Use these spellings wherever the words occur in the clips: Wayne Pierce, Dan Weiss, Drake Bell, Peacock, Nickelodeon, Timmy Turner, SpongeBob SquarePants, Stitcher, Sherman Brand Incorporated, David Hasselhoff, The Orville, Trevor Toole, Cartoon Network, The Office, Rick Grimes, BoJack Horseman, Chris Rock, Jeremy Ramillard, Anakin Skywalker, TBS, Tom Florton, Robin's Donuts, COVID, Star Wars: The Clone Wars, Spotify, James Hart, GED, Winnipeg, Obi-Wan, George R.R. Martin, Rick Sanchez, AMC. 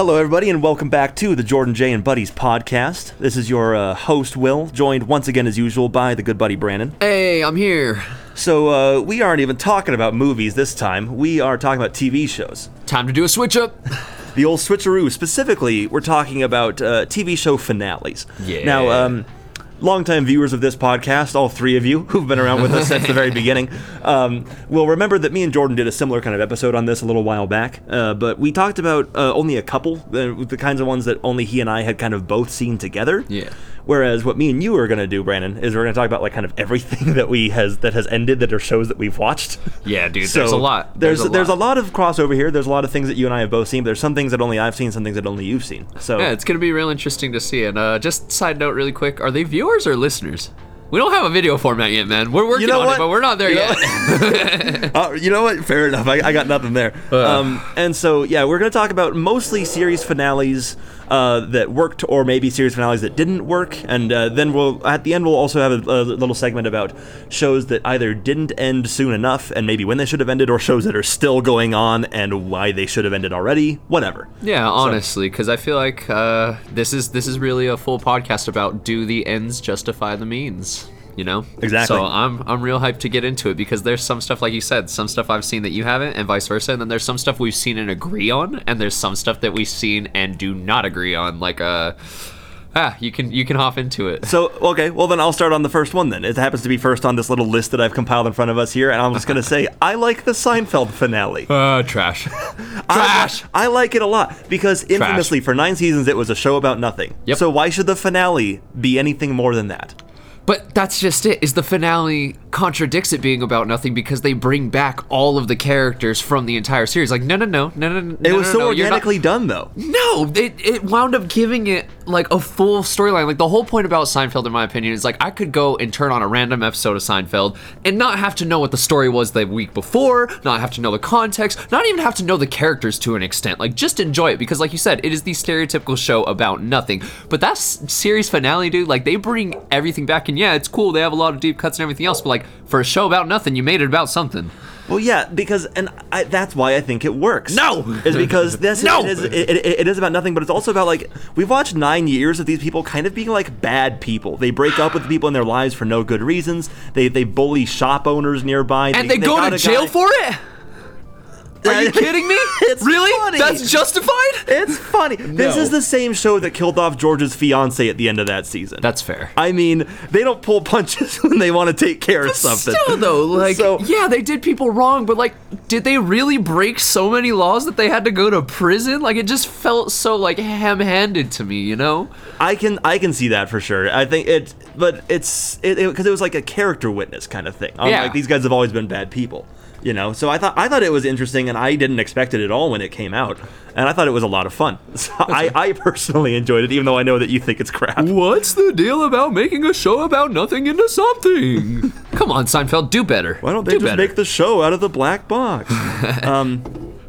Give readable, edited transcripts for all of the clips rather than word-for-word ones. Hello, everybody, and welcome back to the Jordan, Jay, and Buddies podcast. This is your host, Will, joined once again, as usual, by the good buddy, Brandon. Hey, I'm here. So we aren't even talking about movies this time. We are talking about TV shows. Time to do a switch-up. The old switcheroo. Specifically, we're talking about TV show finales. Yeah. Now, longtime viewers of this podcast, all three of you who've been around with us since the very beginning, will remember that me and Jordan did a similar kind of episode on this a little while back, but we talked about only a couple, the kinds of ones that only he and I had kind of both seen together. Yeah. Whereas what me and you are going to do, Brandon, is we're going to talk about like kind of everything that has ended, that are shows that we've watched. Yeah, dude, so there's a lot. There's a lot of crossover here. There's a lot of things that you and I have both seen, but there's some things that only I've seen, some things that only you've seen. So yeah, it's going to be real interesting to see. And just side note really quick, are they viewers or listeners? We don't have a video format yet, man. We're working on it, but we're not there yet. You know what? Fair enough. I got nothing there. And so, yeah, we're going to talk about mostly series finales that worked, or maybe series finales that didn't work. And then at the end we'll also have a little segment about shows that either didn't end soon enough, and maybe when they should have ended, or shows that are still going on and why they should have ended already. Whatever. Yeah, honestly, because I feel like this is really a full podcast about, do the ends justify the means? You know? Exactly. So I'm real hyped to get into it, because there's some stuff, like you said, some stuff I've seen that you haven't, and vice versa, and then there's some stuff we've seen and agree on, and there's some stuff that we've seen and do not agree on, like you can hop into it. So, okay, well then I'll start on the first one then. It happens to be first on this little list that I've compiled in front of us here, and I'm just going to say, I like the Seinfeld finale. Trash. Trash! I like it a lot, because infamously, for 9 seasons, it was a show about nothing. Yep. So why should the finale be anything more than that? But that's just it, is the finale contradicts it being about nothing, because they bring back all of the characters from the entire series. Like, no. It was so organically done, though. No, it wound up giving it, like, a full storyline. Like, the whole point about Seinfeld, in my opinion, is, like, I could go and turn on a random episode of Seinfeld and not have to know what the story was the week before, not have to know the context, not even have to know the characters to an extent. Like, just enjoy it, because, like you said, it is the stereotypical show about nothing. But that series finale, dude, like, they bring everything back, and yeah, it's cool, they have a lot of deep cuts and everything else, but like, for a show about nothing, you made it about something. Well, yeah, because, that's why I think it works. No! Is because this it is about nothing, but it's also about, like, we've watched 9 years of these people kind of being, like, bad people. They break up with people in their lives for no good reasons. They bully shop owners nearby. And they go to jail for it? Are you kidding me? It's really funny. That's justified? It's funny. No. This is the same show that killed off George's fiance at the end of that season. That's fair. I mean, they don't pull punches when they want to take care of something. Still, though, like, yeah, they did people wrong, but, like, did they really break so many laws that they had to go to prison? Like, it just felt so, like, ham-handed to me, you know? I can see that for sure. I think it was like a character witness kind of thing. Yeah. Like, these guys have always been bad people. You know, so I thought it was interesting, and I didn't expect it at all when it came out, and I thought it was a lot of fun. So I personally enjoyed it, even though I know that you think it's crap. What's the deal about making a show about nothing into something? Come on, Seinfeld, do better. Why don't they just make the show out of the black box?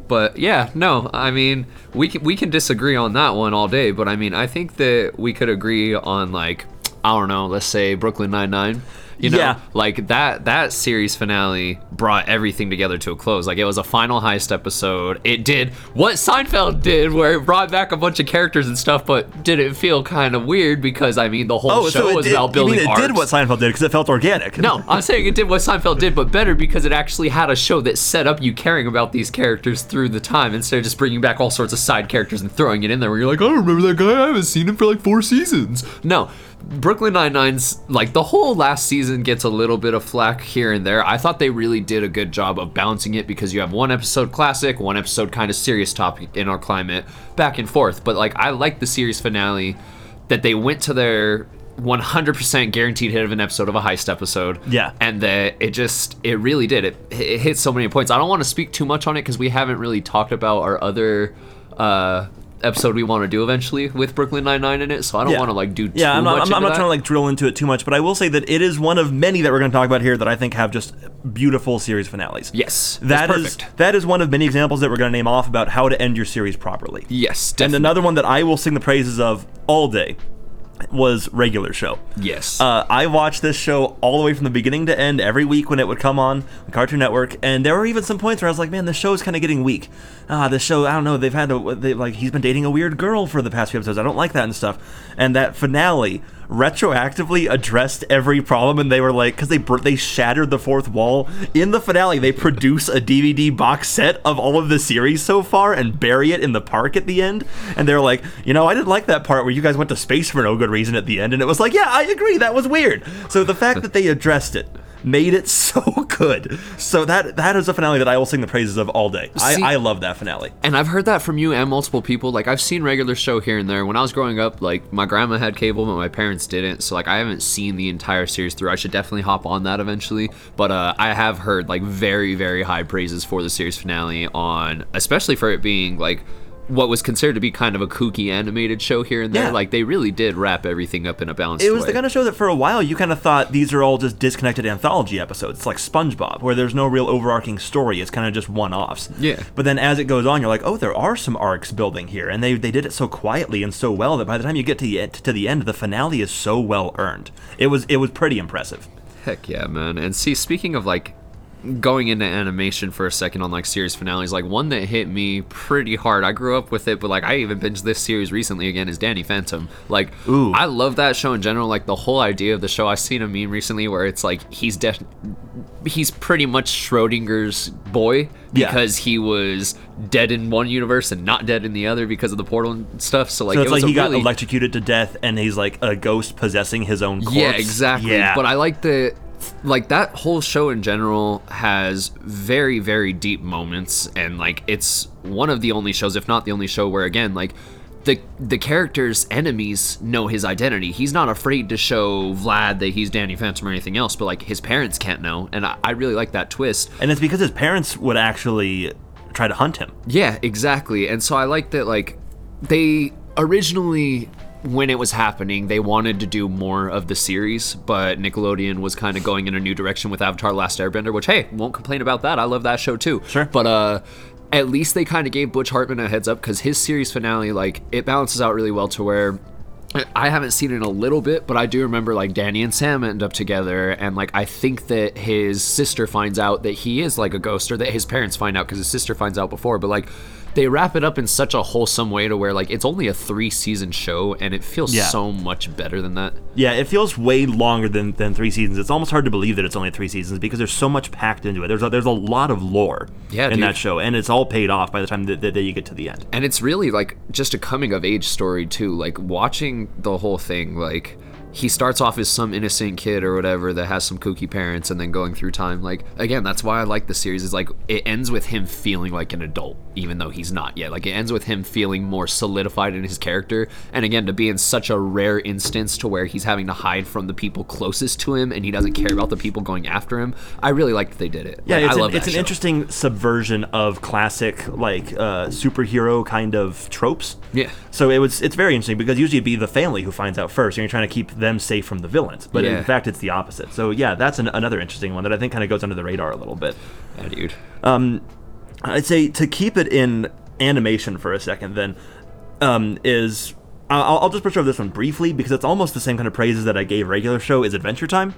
But yeah, no, I mean, we can disagree on that one all day, but I mean, I think that we could agree on, like, I don't know, let's say Brooklyn Nine-Nine. You know, yeah. Like that series finale brought everything together to a close. Like, it was a final heist episode. It did what Seinfeld did, where it brought back a bunch of characters and stuff, but did it feel kind of weird, because I mean, the whole show was about building arcs. It did what Seinfeld did because it felt organic. No, I'm saying it did what Seinfeld did, but better, because it actually had a show that set up you caring about these characters through the time, instead of just bringing back all sorts of side characters and throwing it in there where you're like, I don't remember that guy. I haven't seen him for like 4 seasons. No. Brooklyn Nine-Nine's, like, the whole last season gets a little bit of flack here and there. I thought they really did a good job of balancing it, because you have one episode classic, one episode kind of serious topic in our climate, back and forth. But, like, I like the series finale that they went to their 100% guaranteed hit of an episode of a heist episode. Yeah. And that it really did. It hit so many points. I don't want to speak too much on it, because we haven't really talked about our other... episode we want to do eventually with Brooklyn Nine-Nine in it, so I don't want to like do too much. I'm not trying to like drill into it too much, but I will say that it is one of many that we're going to talk about here that I think have just beautiful series finales. Yes, that is one of many examples that we're going to name off about how to end your series properly. Yes, definitely. And another one that I will sing the praises of all day was Regular Show. Yes. I watched this show all the way from the beginning to end every week when it would come on the Cartoon Network, and there were even some points where I was like, man, this show is kind of getting weak. This show, I don't know, he's been dating a weird girl for the past few episodes. I don't like that and stuff. And that finale retroactively addressed every problem, and they were like, because they shattered the fourth wall. In the finale, they produce a DVD box set of all of the series so far and bury it in the park at the end. And they're like, you know, I didn't like that part where you guys went to space for no good reason at the end. And it was like, yeah, I agree, that was weird. So the fact that they addressed it made it so good. So that is a finale that I will sing the praises of all day. I love that finale. And I've heard that from you and multiple people. Like, I've seen Regular Show here and there. When I was growing up, like, my grandma had cable, but my parents didn't. So, like, I haven't seen the entire series through. I should definitely hop on that eventually. But I have heard, like, very, very high praises for the series finale on, especially for it being, like, what was considered to be kind of a kooky animated show here and there. Yeah. Like, they really did wrap everything up in a balanced way. It was the kind of show that for a while you kind of thought these are all just disconnected anthology episodes. It's like SpongeBob, where there's no real overarching story. It's kind of just one-offs. Yeah. But then as it goes on, you're like, oh, there are some arcs building here. And they did it so quietly and so well that by the time you get to the end, the finale is so well earned. It was pretty impressive. Heck yeah, man. And see, speaking of, like, going into animation for a second on, like, series finales, like, one that hit me pretty hard, I grew up with it, but, like, I even binged this series recently again, is Danny Phantom. Like, ooh. I love that show in general, like, the whole idea of the show. I've seen a meme recently where it's like, he's pretty much Schrodinger's boy, because he was dead in one universe and not dead in the other because of the portal and stuff. So, like, so it's it was like he got electrocuted to death and he's like a ghost possessing his own corpse. Yeah, exactly. Yeah. But I like the, like, that whole show in general has very, very deep moments, and, like, it's one of the only shows, if not the only show, where, again, like, the character's enemies know his identity. He's not afraid to show Vlad that he's Danny Phantom or anything else, but, like, his parents can't know, and I really like that twist. And it's because his parents would actually try to hunt him. Yeah, exactly. And so I like that, like, they originally, when it was happening, they wanted to do more of the series, but Nickelodeon was kind of going in a new direction with Avatar: Last Airbender, which, hey, won't complain about that. I love that show too. Sure. But at least they kind of gave Butch Hartman a heads up, because his series finale, like, it balances out really well to where I haven't seen it in a little bit, but I do remember, like, Danny and Sam end up together, and, like, I think that his sister finds out that he is, like, a ghost, or that his parents find out because his sister finds out before, but, like, they wrap it up in such a wholesome way to where, like, it's only a 3-season show, and it feels so much better than that. Yeah, it feels way longer than 3 seasons. It's almost hard to believe that it's only 3 seasons because there's so much packed into it. There's a lot of lore in that show, and it's all paid off by the time that you get to the end. And it's really, like, just a coming-of-age story, too. Like, watching the whole thing, like, he starts off as some innocent kid or whatever that has some kooky parents, and then going through time, like, again, that's why I like the series, is, like, it ends with him feeling like an adult, even though he's not yet. Like, it ends with him feeling more solidified in his character, and again, to be in such a rare instance to where he's having to hide from the people closest to him, and he doesn't care about the people going after him. I really like that they did it. Yeah, like, it's an interesting subversion of classic, like, superhero kind of tropes. Yeah. So it's very interesting, because usually it'd be the family who finds out first, and you're trying to keep them safe from the villains, but in fact it's the opposite. So yeah, that's another interesting one that I think kind of goes under the radar a little bit. Yeah, dude. I'd say, to keep it in animation for a second then, is I'll just portray this one briefly because it's almost the same kind of praises that I gave Regular Show is Adventure Time.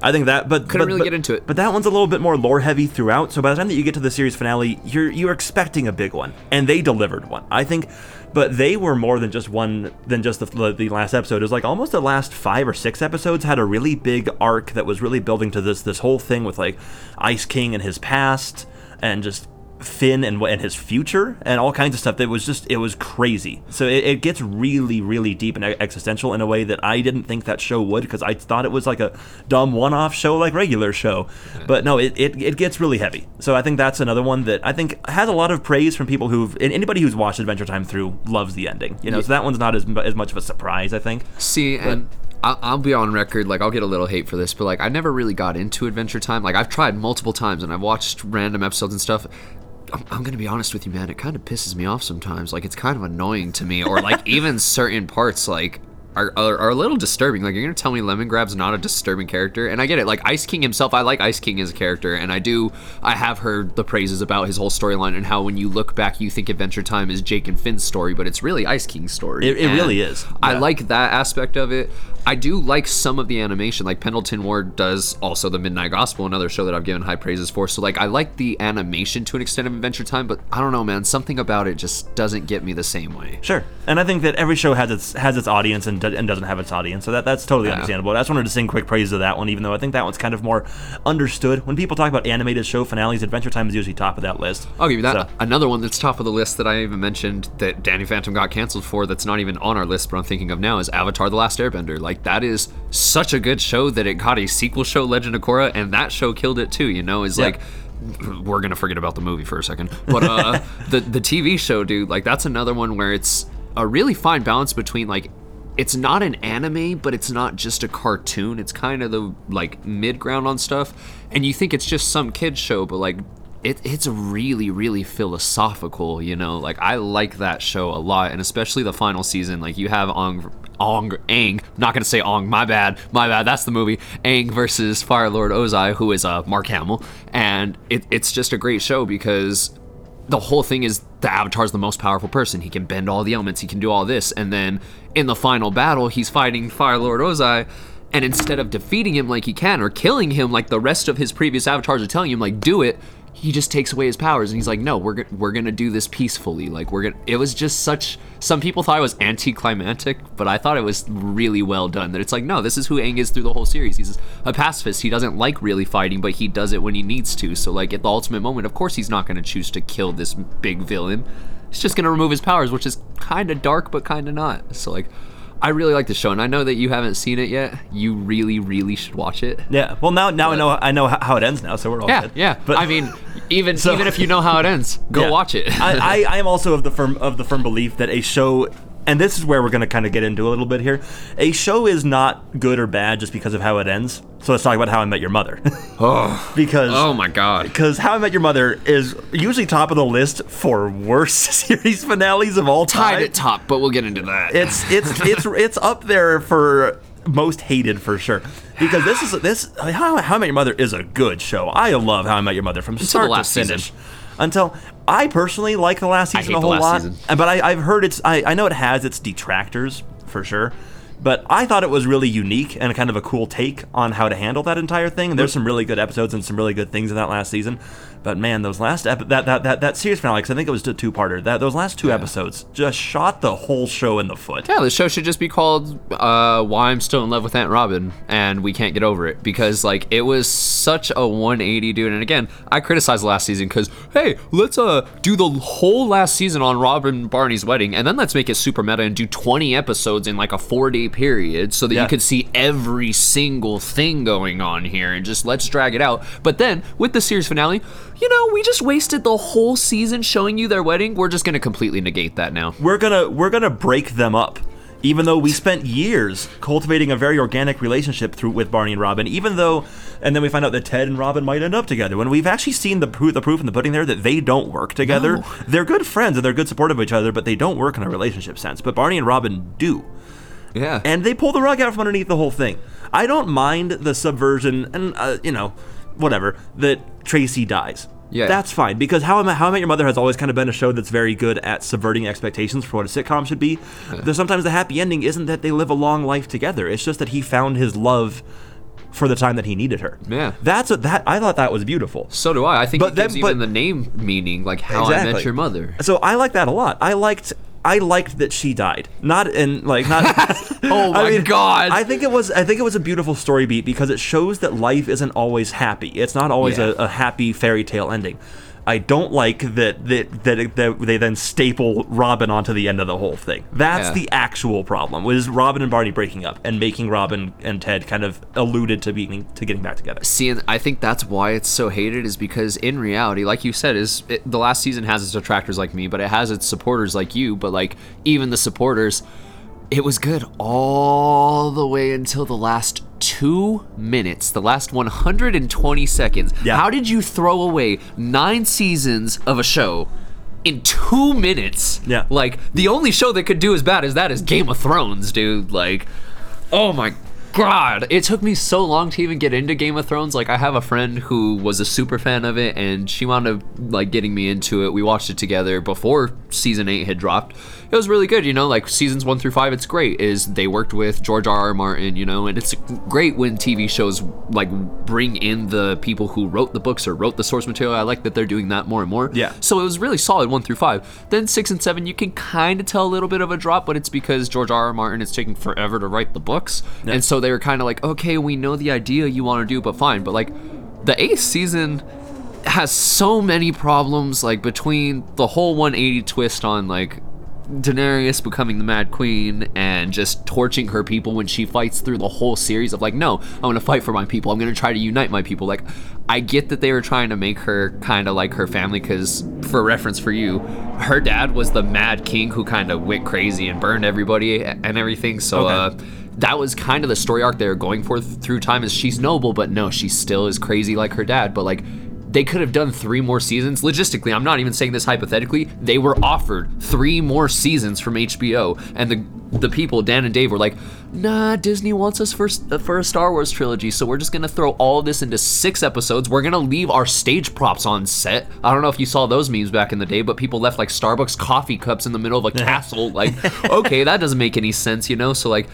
I think that, but couldn't really get into it. But that one's a little bit more lore heavy throughout. So by the time that you get to the series finale, you're expecting a big one, and they delivered one, I think. But they were more than just one, than just the last episode. It was like almost the last 5 or 6 episodes had a really big arc that was really building to this whole thing with, like, Ice King and his past, and just Finn and his future, and all kinds of stuff that was just, it was crazy. So it gets really, really deep and existential in a way that I didn't think that show would, because I thought it was like a dumb one-off show like Regular Show. But no, it gets really heavy. So I think that's another one that I think has a lot of praise from people and anybody who's watched Adventure Time through loves the ending. You know, so that one's not as much of a surprise, I think. See, and I'll be on record, like, I'll get a little hate for this, but, like, I never really got into Adventure Time. Like, I've tried multiple times, and I've watched random episodes and stuff. I'm going to be honest with you, man. It kind of pisses me off sometimes. Like, it's kind of annoying to me, or, like, even certain parts, like, are a little disturbing. Like, you're gonna tell me Lemon Grab's not a disturbing character? And I get it, like, Ice King himself, I like Ice King as a character, and I have heard the praises about his whole storyline and how when you look back, you think Adventure Time is Jake and Finn's story, but it's really Ice King's story. It really is. Yeah. I like that aspect of it. I do like some of the animation. Like, Pendleton Ward does also The Midnight Gospel, another show that I've given high praises for. So, like, I like the animation to an extent of Adventure Time, but I don't know, man, something about it just doesn't get me the same way. Sure. And I think that every show has its audience and doesn't have its audience, so that's totally understandable. I just wanted to sing quick praise of that one, even though I think that one's kind of more understood. When people talk about animated show finales, Adventure Time is usually top of that list. I'll give you that. So. Another one that's top of the list that I even mentioned that Danny Phantom got canceled for that's not even on our list, but I'm thinking of now, is Avatar: The Last Airbender. Like, that is such a good show that it got a sequel show, Legend of Korra, and that show killed it too, you know? Is like, we're gonna forget about the movie for a second, but the TV show, dude, like, that's another one where it's a really fine balance between, like, it's not an anime, but it's not just a cartoon. It's kind of the, like, mid ground on stuff, and you think it's just some kid's show, but, like, it's really, really philosophical, you know? Like, I like that show a lot, and especially the final season. Like, you have Aang, not gonna say Aang, my bad, that's the movie, Aang versus Fire Lord Ozai, who is Mark Hamill, and it's just a great show because the whole thing is the Avatar's the most powerful person. He can bend all the elements, he can do all this, and then in the final battle, he's fighting Fire Lord Ozai, and instead of defeating him like he can, or killing him like the rest of his previous Avatars are telling him, like, do it, he just takes away his powers, and he's like, no, we're gonna do this peacefully. Like, it was just such, some people thought it was anticlimactic, but I thought it was really well done, that it's like, no, this is who Aang is through the whole series. He's a pacifist. He doesn't like really fighting, but he does it when he needs to. So, like, at the ultimate moment, of course he's not gonna choose to kill this big villain. He's just gonna remove his powers, which is kinda dark, but kinda not. So, like, I really like the show, and I know that you haven't seen it yet. You really, really should watch it. Yeah. Well, now I know how it ends now, so we're all good. Yeah. But I mean, even if you know how it ends, go watch it. I am also of the firm belief that a show, and this is where we're going to kind of get into a little bit here, a show is not good or bad just because of how it ends. So let's talk about How I Met Your Mother. Oh my God. Because How I Met Your Mother is usually top of the list for worst series finales of all time. Tied at top, but we'll get into that. It's up there for most hated for sure. Because this How I Met Your Mother is a good show. I love How I Met Your Mother from start to finish. Until I personally like the last season a whole lot, but I've heard I know it has its detractors for sure, but I thought it was really unique and kind of a cool take on how to handle that entire thing. There's some really good episodes and some really good things in that last season, but man, those last that series finale, because I think it was a two-parter, those last two episodes just shot the whole show in the foot. Yeah, the show should just be called Why I'm Still in Love with Aunt Robin and We Can't Get Over It, because, like, it was such a 180, dude. And again, I criticized the last season because, hey, let's do the whole last season on Robin Barney's wedding, and then let's make it super meta and do 20 episodes in, like, a 4-day period so that you could see every single thing going on here, and just let's drag it out. But then with the series finale, you know, we just wasted the whole season showing you their wedding. We're just gonna completely negate that now. We're gonna break them up, even though we spent years cultivating a very organic relationship with Barney and Robin. Even though, and then we find out that Ted and Robin might end up together, when we've actually seen the proof in the pudding there that they don't work together. No. They're good friends and they're good support of each other, but they don't work in a relationship sense. But Barney and Robin do. Yeah. And they pull the rug out from underneath the whole thing. I don't mind the subversion and, you know, whatever, that Tracy dies. Yeah. That's fine, because How I Met Your Mother has always kind of been a show that's very good at subverting expectations for what a sitcom should be. Yeah. Though sometimes the happy ending isn't that they live a long life together. It's just that he found his love for the time that he needed her. Yeah. I thought that was beautiful. So do I. I think it gives even the name meaning, like How I Met Your Mother. So I like that a lot. I liked that she died. Oh my God. I think it was a beautiful story beat because it shows that life isn't always happy. It's not always a happy fairy tale ending. I don't like that they then staple Robin onto the end of the whole thing. That's the actual problem, was Robin and Barney breaking up and making Robin and Ted kind of alluded to getting back together. See, and I think that's why it's so hated, is because in reality, like you said, the last season has its detractors like me, but it has its supporters like you, but, like, even the supporters, it was good all the way until the last 2 minutes, the last 120 seconds. Yeah. How did you throw away 9 seasons of a show in 2 minutes. Yeah. Like, the only show that could do as bad as that is Game of Thrones, dude. Like, oh my God. It took me so long to even get into Game of Thrones. Like, I have a friend who was a super fan of it, and she wound up, like, getting me into it. We watched it together before season 8 had dropped. It was really good, you know, like, seasons 1 through 5, it's great, is they worked with George R.R. Martin, you know, and it's great when TV shows, like, bring in the people who wrote the books or wrote the source material. I like that they're doing that more and more. Yeah. So it was really solid 1 through 5. Then 6 and 7, you can kind of tell a little bit of a drop, but it's because George R.R. Martin is taking forever to write the books. Yeah. And so they were kind of like, okay, we know the idea you want to do, but fine. But, like, the 8th season has so many problems, like, between the whole 180 twist on, like, Daenerys becoming the Mad Queen and just torching her people when she fights through the whole series of, like, no, I'm gonna fight for my people, I'm gonna try to unite my people. Like, I get that they were trying to make her kind of like her family, because for reference for you, her dad was the Mad King who kind of went crazy and burned everybody and everything. So that was kind of the story arc they were going for through time, is she's noble, but no, she still is crazy like her dad. But, like, they could have done 3 more seasons. Logistically, I'm not even saying this hypothetically. They were offered 3 more seasons from HBO, and the people, Dan and Dave, were like, nah, Disney wants us for a Star Wars trilogy, so we're just gonna throw all this into 6 episodes. We're gonna leave our stage props on set. I don't know if you saw those memes back in the day, but people left, like, Starbucks coffee cups in the middle of a castle. Like, okay, that doesn't make any sense, you know? So, like,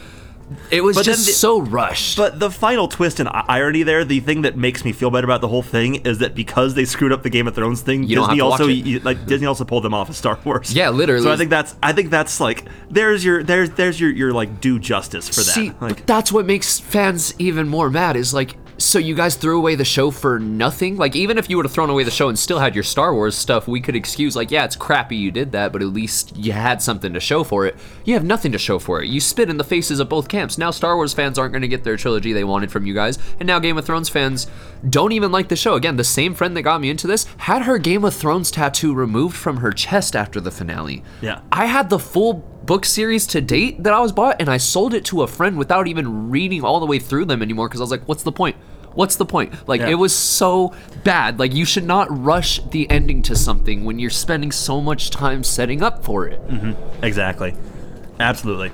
it was so rushed. But the final twist and irony there, the thing that makes me feel better about the whole thing, is that because they screwed up the Game of Thrones thing, Disney also pulled them off of Star Wars. Yeah, literally. So I think that's like, there's your like, due justice for that. See, like, that's what makes fans even more mad, is like, so you guys threw away the show for nothing? Like, even if you would have thrown away the show and still had your Star Wars stuff, we could excuse, like, yeah, it's crappy you did that, but at least you had something to show for it. You have nothing to show for it. You spit in the faces of both camps. Now Star Wars fans aren't going to get their trilogy they wanted from you guys, and now Game of Thrones fans don't even like the show. Again, the same friend that got me into this had her Game of Thrones tattoo removed from her chest after the finale. Yeah. I had the full book series to date that I was bought, and I sold it to a friend without even reading all the way through them anymore, because I was like, what's the point? Like, It was so bad. Like, you should not rush the ending to something when you're spending so much time setting up for it. Mm-hmm. Exactly. Absolutely.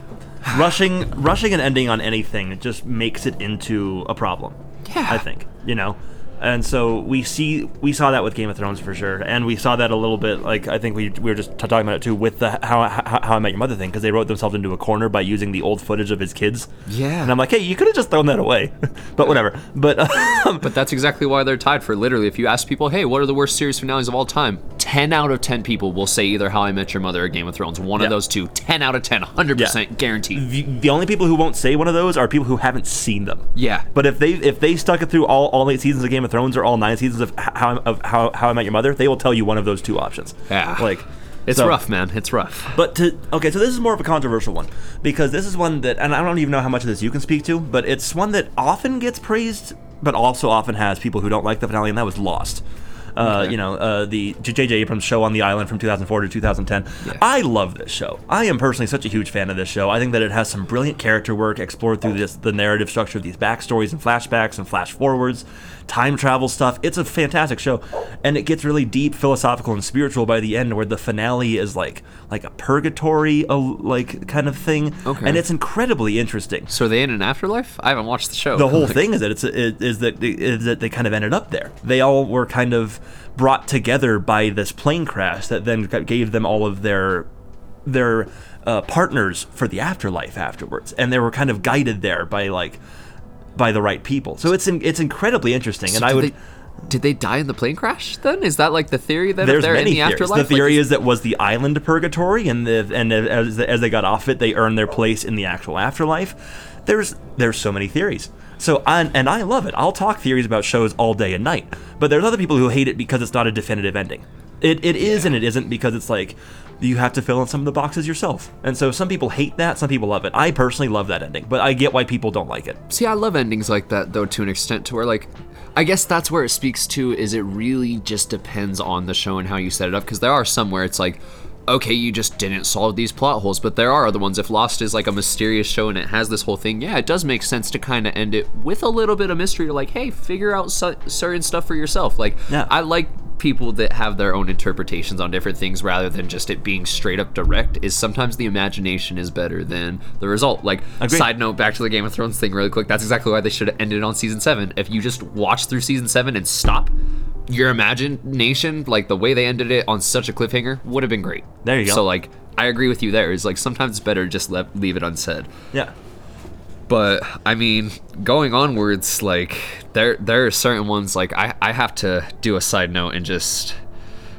rushing an ending on anything just makes it into a problem. Yeah. I think, you know? And so we saw that with Game of Thrones for sure, and we saw that a little bit, like, I think we were just talking about it too with the How I Met Your Mother thing, because they wrote themselves into a corner by using the old footage of his kids. Yeah. And I'm like, hey, you could have just thrown that away, but whatever. But that's exactly why they're tied for, literally, if you ask people, hey, what are the worst series finales of all time? 10 out of 10 people will say either How I Met Your Mother or Game of Thrones. One of those two. 10 out of 10, 100% guaranteed. The only people who won't say one of those are people who haven't seen them. Yeah. But if they stuck it through all 8 seasons of Game of Thrones or all 9 seasons of How I Met Your Mother, they will tell you one of those 2 options. Yeah. Like, it's rough, man. It's rough. But so this is more of a controversial one, because this is one that, and I don't even know how much of this you can speak to, but it's one that often gets praised, but also often has people who don't like the finale, and that was Lost. Okay. You know, the J.J. Abrams show on the island from 2004 to 2010. Yeah. I love this show. I am personally such a huge fan of this show. I think that it has some brilliant character work explored through the narrative structure of these backstories and flashbacks and flash forwards, time travel stuff. It's a fantastic show, and it gets really deep, philosophical, and spiritual by the end, where the finale is like a purgatory, like, kind of thing. Okay. And it's incredibly interesting. So are they in an afterlife? I haven't watched the show. The whole thing is that they kind of ended up there. They all were kind of brought together by this plane crash that then gave them all of their partners for the afterlife afterwards, and they were kind of guided there by the right people. So it's incredibly interesting. So, and did they die in the plane crash then? Is that like the theory that they're in the afterlife? The theory is that was the island purgatory, and as they got off it, they earned their place in the actual afterlife. There's so many theories. So, and I love it. I'll talk theories about shows all day and night. But there's other people who hate it because it's not a definitive ending. It is and it isn't, because it's like, you have to fill in some of the boxes yourself. And so some people hate that, some people love it. I personally love that ending, but I get why people don't like it. See, I love endings like that, though, to an extent, to where, like, I guess that's where it speaks to, is it really just depends on the show and how you set it up. Because there are some where it's like, okay, you just didn't solve these plot holes, but there are other ones. If Lost is like a mysterious show and it has this whole thing, yeah, it does make sense to kind of end it with a little bit of mystery. You're like, hey, figure out certain stuff for yourself. Like, yeah. I like people that have their own interpretations on different things rather than just it being straight up direct is sometimes the imagination is better than the result. Like, agreed. Side note, back to the Game of Thrones thing really quick. That's exactly why they should have ended on season 7. If you just watch through season 7 and stop, your imagination, like the way they ended it on such a cliffhanger, would have been great. There you go. So like, I agree with you there. It's like sometimes it's better just leave it unsaid. Yeah. But I mean, going onwards, like there are certain ones like I have to do a side note and just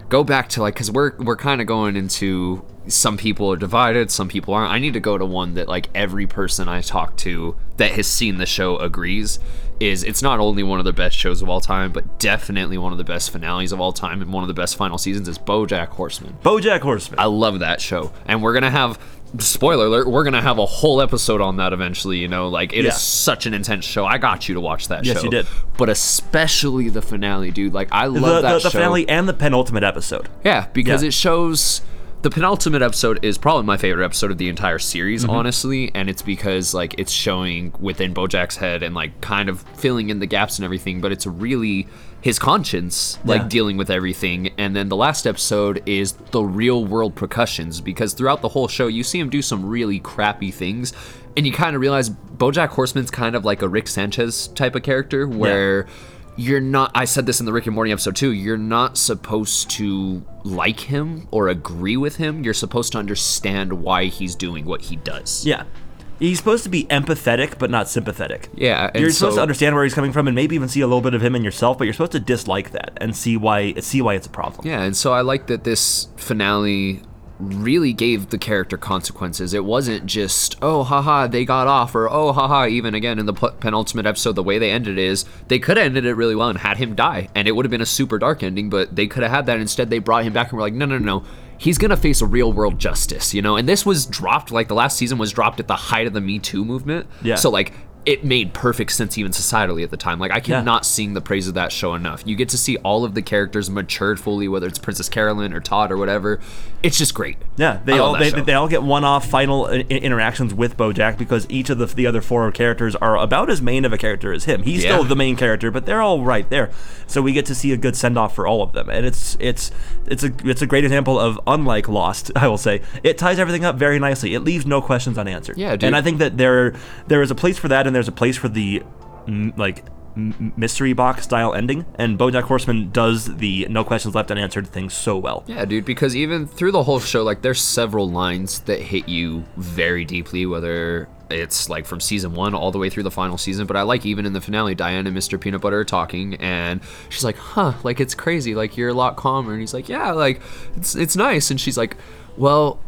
go back to like, because we're kind of going into some people are divided, some people aren't. I need to go to one that like every person I talk to that has seen the show agrees is it's not only one of the best shows of all time, but definitely one of the best finales of all time and one of the best final seasons is BoJack Horseman. BoJack Horseman. I love that show, and we're gonna have. Spoiler alert, we're gonna have a whole episode on that eventually, you know, like it is such an intense show. I got you to watch that show. Yes, you did. But especially the finale, dude. Like, I love that show. The finale and the penultimate episode. Yeah, because it shows... The penultimate episode is probably my favorite episode of the entire series, honestly, and it's because, like, it's showing within BoJack's head and, like, kind of filling in the gaps and everything, but it's really his conscience, like, dealing with everything. And then the last episode is the real-world repercussions, because throughout the whole show, you see him do some really crappy things, and you kind of realize BoJack Horseman's kind of like a Rick Sanchez type of character, where... Yeah. You're not, I said this in the Rick and Morty episode too, you're not supposed to like him or agree with him. You're supposed to understand why he's doing what he does. Yeah. He's supposed to be empathetic, but not sympathetic. Yeah. You're supposed to understand where he's coming from and maybe even see a little bit of him in yourself, but you're supposed to dislike that and see why it's a problem. Yeah, and so I like that this finale really gave the character consequences. It wasn't just, oh, haha, they got off, or oh, haha, even again in the penultimate episode, the way they ended is they could have ended it really well and had him die, and it would have been a super dark ending, but they could have had that. Instead, they brought him back and were like, no. He's gonna face a real world justice, you know? And this was dropped, like the last season was dropped at the height of the Me Too movement. Yeah. So like, it made perfect sense even societally at the time. Like, I cannot sing the praise of that show enough. You get to see all of the characters matured fully, whether it's Princess Carolyn or Todd or whatever. It's just great. Yeah, they all get one-off final interactions with BoJack because each of the other four characters are about as main of a character as him. He's still the main character, but they're all right there. So we get to see a good send-off for all of them, and it's a great example of, unlike Lost, I will say, it ties everything up very nicely. It leaves no questions unanswered. Yeah, dude. And I think that there is a place for that in there's a place for the like mystery box style ending, and BoJack Horseman does the no questions left unanswered thing so well. Yeah, dude, because even through the whole show, like there's several lines that hit you very deeply, whether it's like from season 1 all the way through the final season. But I like even in the finale, Diane and Mr. Peanut Butter are talking, and she's like, huh, like it's crazy, like you're a lot calmer. And he's like, yeah, like it's nice. And she's like, well,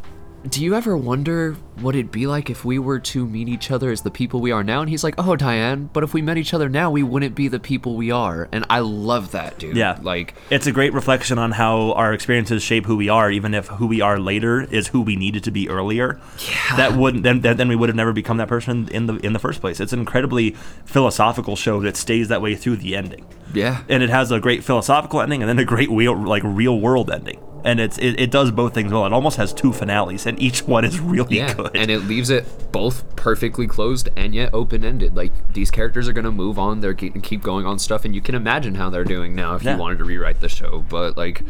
do you ever wonder what it'd be like if we were to meet each other as the people we are now? And he's like, oh, Diane, but if we met each other now, we wouldn't be the people we are. And I love that, dude. Yeah. Like, it's a great reflection on how our experiences shape who we are, even if who we are later is who we needed to be earlier. Yeah. That wouldn't then we would have never become that person in the first place. It's an incredibly philosophical show that stays that way through the ending. Yeah. And it has a great philosophical ending and then a great real world ending. And it does both things well. It almost has two finales, and each one is really good. And it leaves it both perfectly closed and yet open-ended. Like, these characters are going to move on. They're keep going on stuff, and you can imagine how they're doing now if you wanted to rewrite the show. But, like,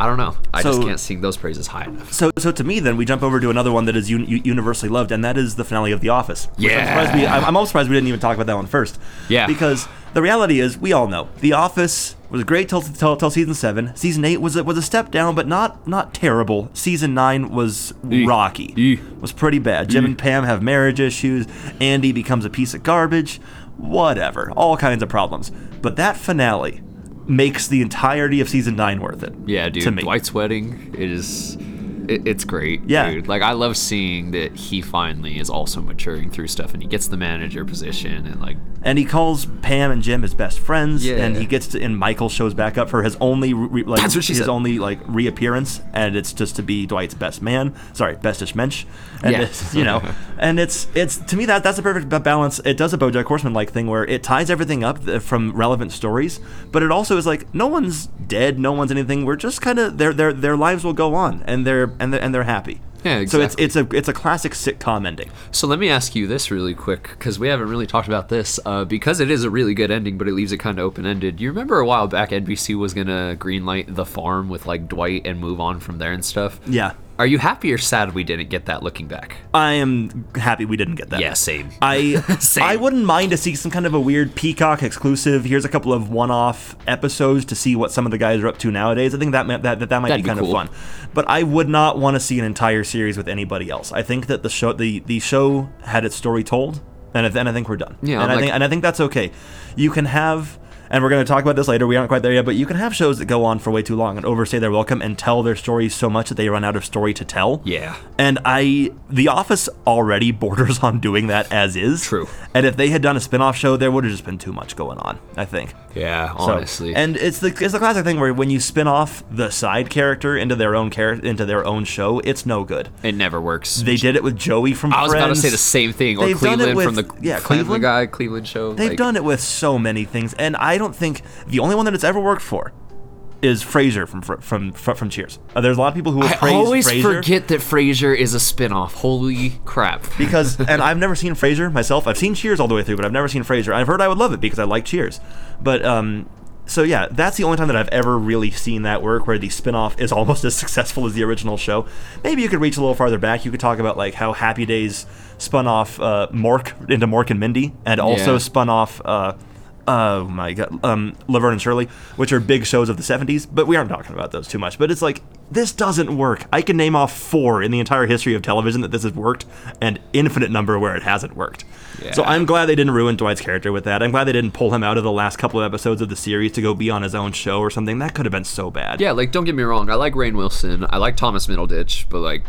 I don't know. I just can't sing those praises high enough. So to me, then, we jump over to another one that is universally loved, and that is the finale of The Office. Yeah. I'm almost surprised we didn't even talk about that one first. Yeah. Because the reality is, we all know, The Office was great till season 7. Season 8 was a step down, but not terrible. Season 9 was rocky. Was pretty bad. Jim and Pam have marriage issues. Andy becomes a piece of garbage. Whatever. All kinds of problems. But that finale makes the entirety of season 9 worth it. Yeah, dude. To me. Dwight's wedding is... It's great, dude. Like, I love seeing that he finally is also maturing through stuff, and he gets the manager position, and like, and he calls Pam and Jim his best friends, and he gets to, and Michael shows back up for his only reappearance, and it's just to be Dwight's bestish mensch, and it's, you know, and it's to me that's a perfect balance. It does a BoJack Horseman-like thing where it ties everything up from relevant stories, but it also is like, no one's dead, no one's anything. We're just kind of their lives will go on, and they're happy. Yeah, exactly. So it's a classic sitcom ending. So let me ask you this really quick, because we haven't really talked about this, because it is a really good ending, but it leaves it kind of open-ended. You remember a while back NBC was going to greenlight The Farm with like Dwight and move on from there and stuff? Yeah. Are you happy or sad we didn't get that looking back? I am happy we didn't get that. Yeah, same. Same. I wouldn't mind to see some kind of a weird Peacock exclusive. Here's a couple of one-off episodes to see what some of the guys are up to nowadays. I think that might be kind cool. of fun. But I would not want to see an entire series with anybody else. I think that the show had its story told, and I think we're done. Yeah, I think that's okay. You can have... And we're going to talk about this later. We aren't quite there yet, but you can have shows that go on for way too long and overstay their welcome and tell their stories so much that they run out of story to tell. Yeah. And The Office already borders on doing that as is. True. And if they had done a spin-off show, there would have just been too much going on, I think. Yeah, honestly. So, and it's the classic thing where when you spin off the side character into their own character into their own show, it's no good. It never works. They did it with Joey from Friends. I was about to say the same thing. Or Cleveland from the Family Guy, Cleveland show. They've done it with so many things, and I don't think the only one that it's ever worked for is Frasier from Cheers. There's a lot of people who will praise Frasier. I always forget that Frasier is a spinoff. Holy crap. And I've never seen Frasier myself. I've seen Cheers all the way through, but I've never seen Frasier. I've heard I would love it because I like Cheers. But, so yeah, that's the only time that I've ever really seen that work where the spinoff is almost as successful as the original show. Maybe you could reach a little farther back. You could talk about like how Happy Days spun off Mork into Mork and Mindy and also spun off... oh my god, Laverne and Shirley, which are big shows of the 70s, but we aren't talking about those too much. But it's like, this doesn't work. I can name off 4 in the entire history of television that this has worked, and infinite number where it hasn't worked. Yeah. So I'm glad they didn't ruin Dwight's character with that. I'm glad they didn't pull him out of the last couple of episodes of the series to go be on his own show or something. That could have been so bad. Yeah, like, don't get me wrong, I like Rainn Wilson, I like Thomas Middleditch, but like,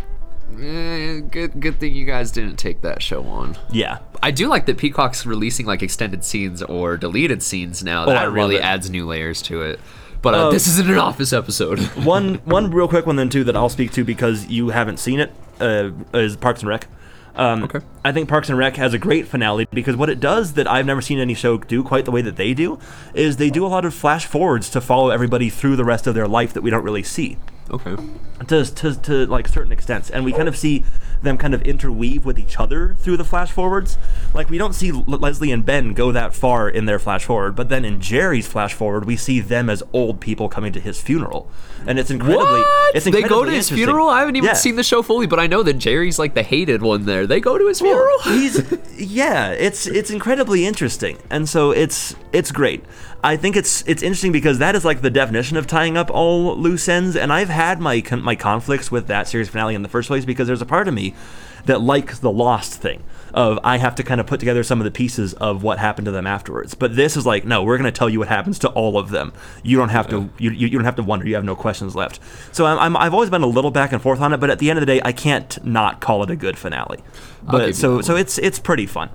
good thing you guys didn't take that show on. Yeah. I do like that Peacock's releasing like extended scenes or deleted scenes now. That really adds new layers to it. But this isn't an Office episode. one real quick one then too that I'll speak to because you haven't seen it is Parks and Rec. Okay. I think Parks and Rec has a great finale because what it does that I've never seen any show do quite the way that they do is they do a lot of flash forwards to follow everybody through the rest of their life that we don't really see. Okay. To like certain extents, and we kind of see them kind of interweave with each other through the flash forwards. Like we don't see Leslie and Ben go that far in their flash forward, but then in Jerry's flash forward, we see them as old people coming to his funeral, and it's incredibly. What? It's incredibly they go to his funeral? I haven't even seen the show fully, but I know that Jerry's like the hated one there. They go to his funeral. It's incredibly interesting, and so it's great. I think it's interesting because that is like the definition of tying up all loose ends, and I've had my conflicts with that series finale in the first place because there's a part of me that likes the Lost thing of I have to kind of put together some of the pieces of what happened to them afterwards. But this is like, no, we're going to tell you what happens to all of them. You don't have to you don't have to wonder. You have no questions left. So I've always been a little back and forth on it, but at the end of the day, I can't not call it a good finale. But so it's pretty fun.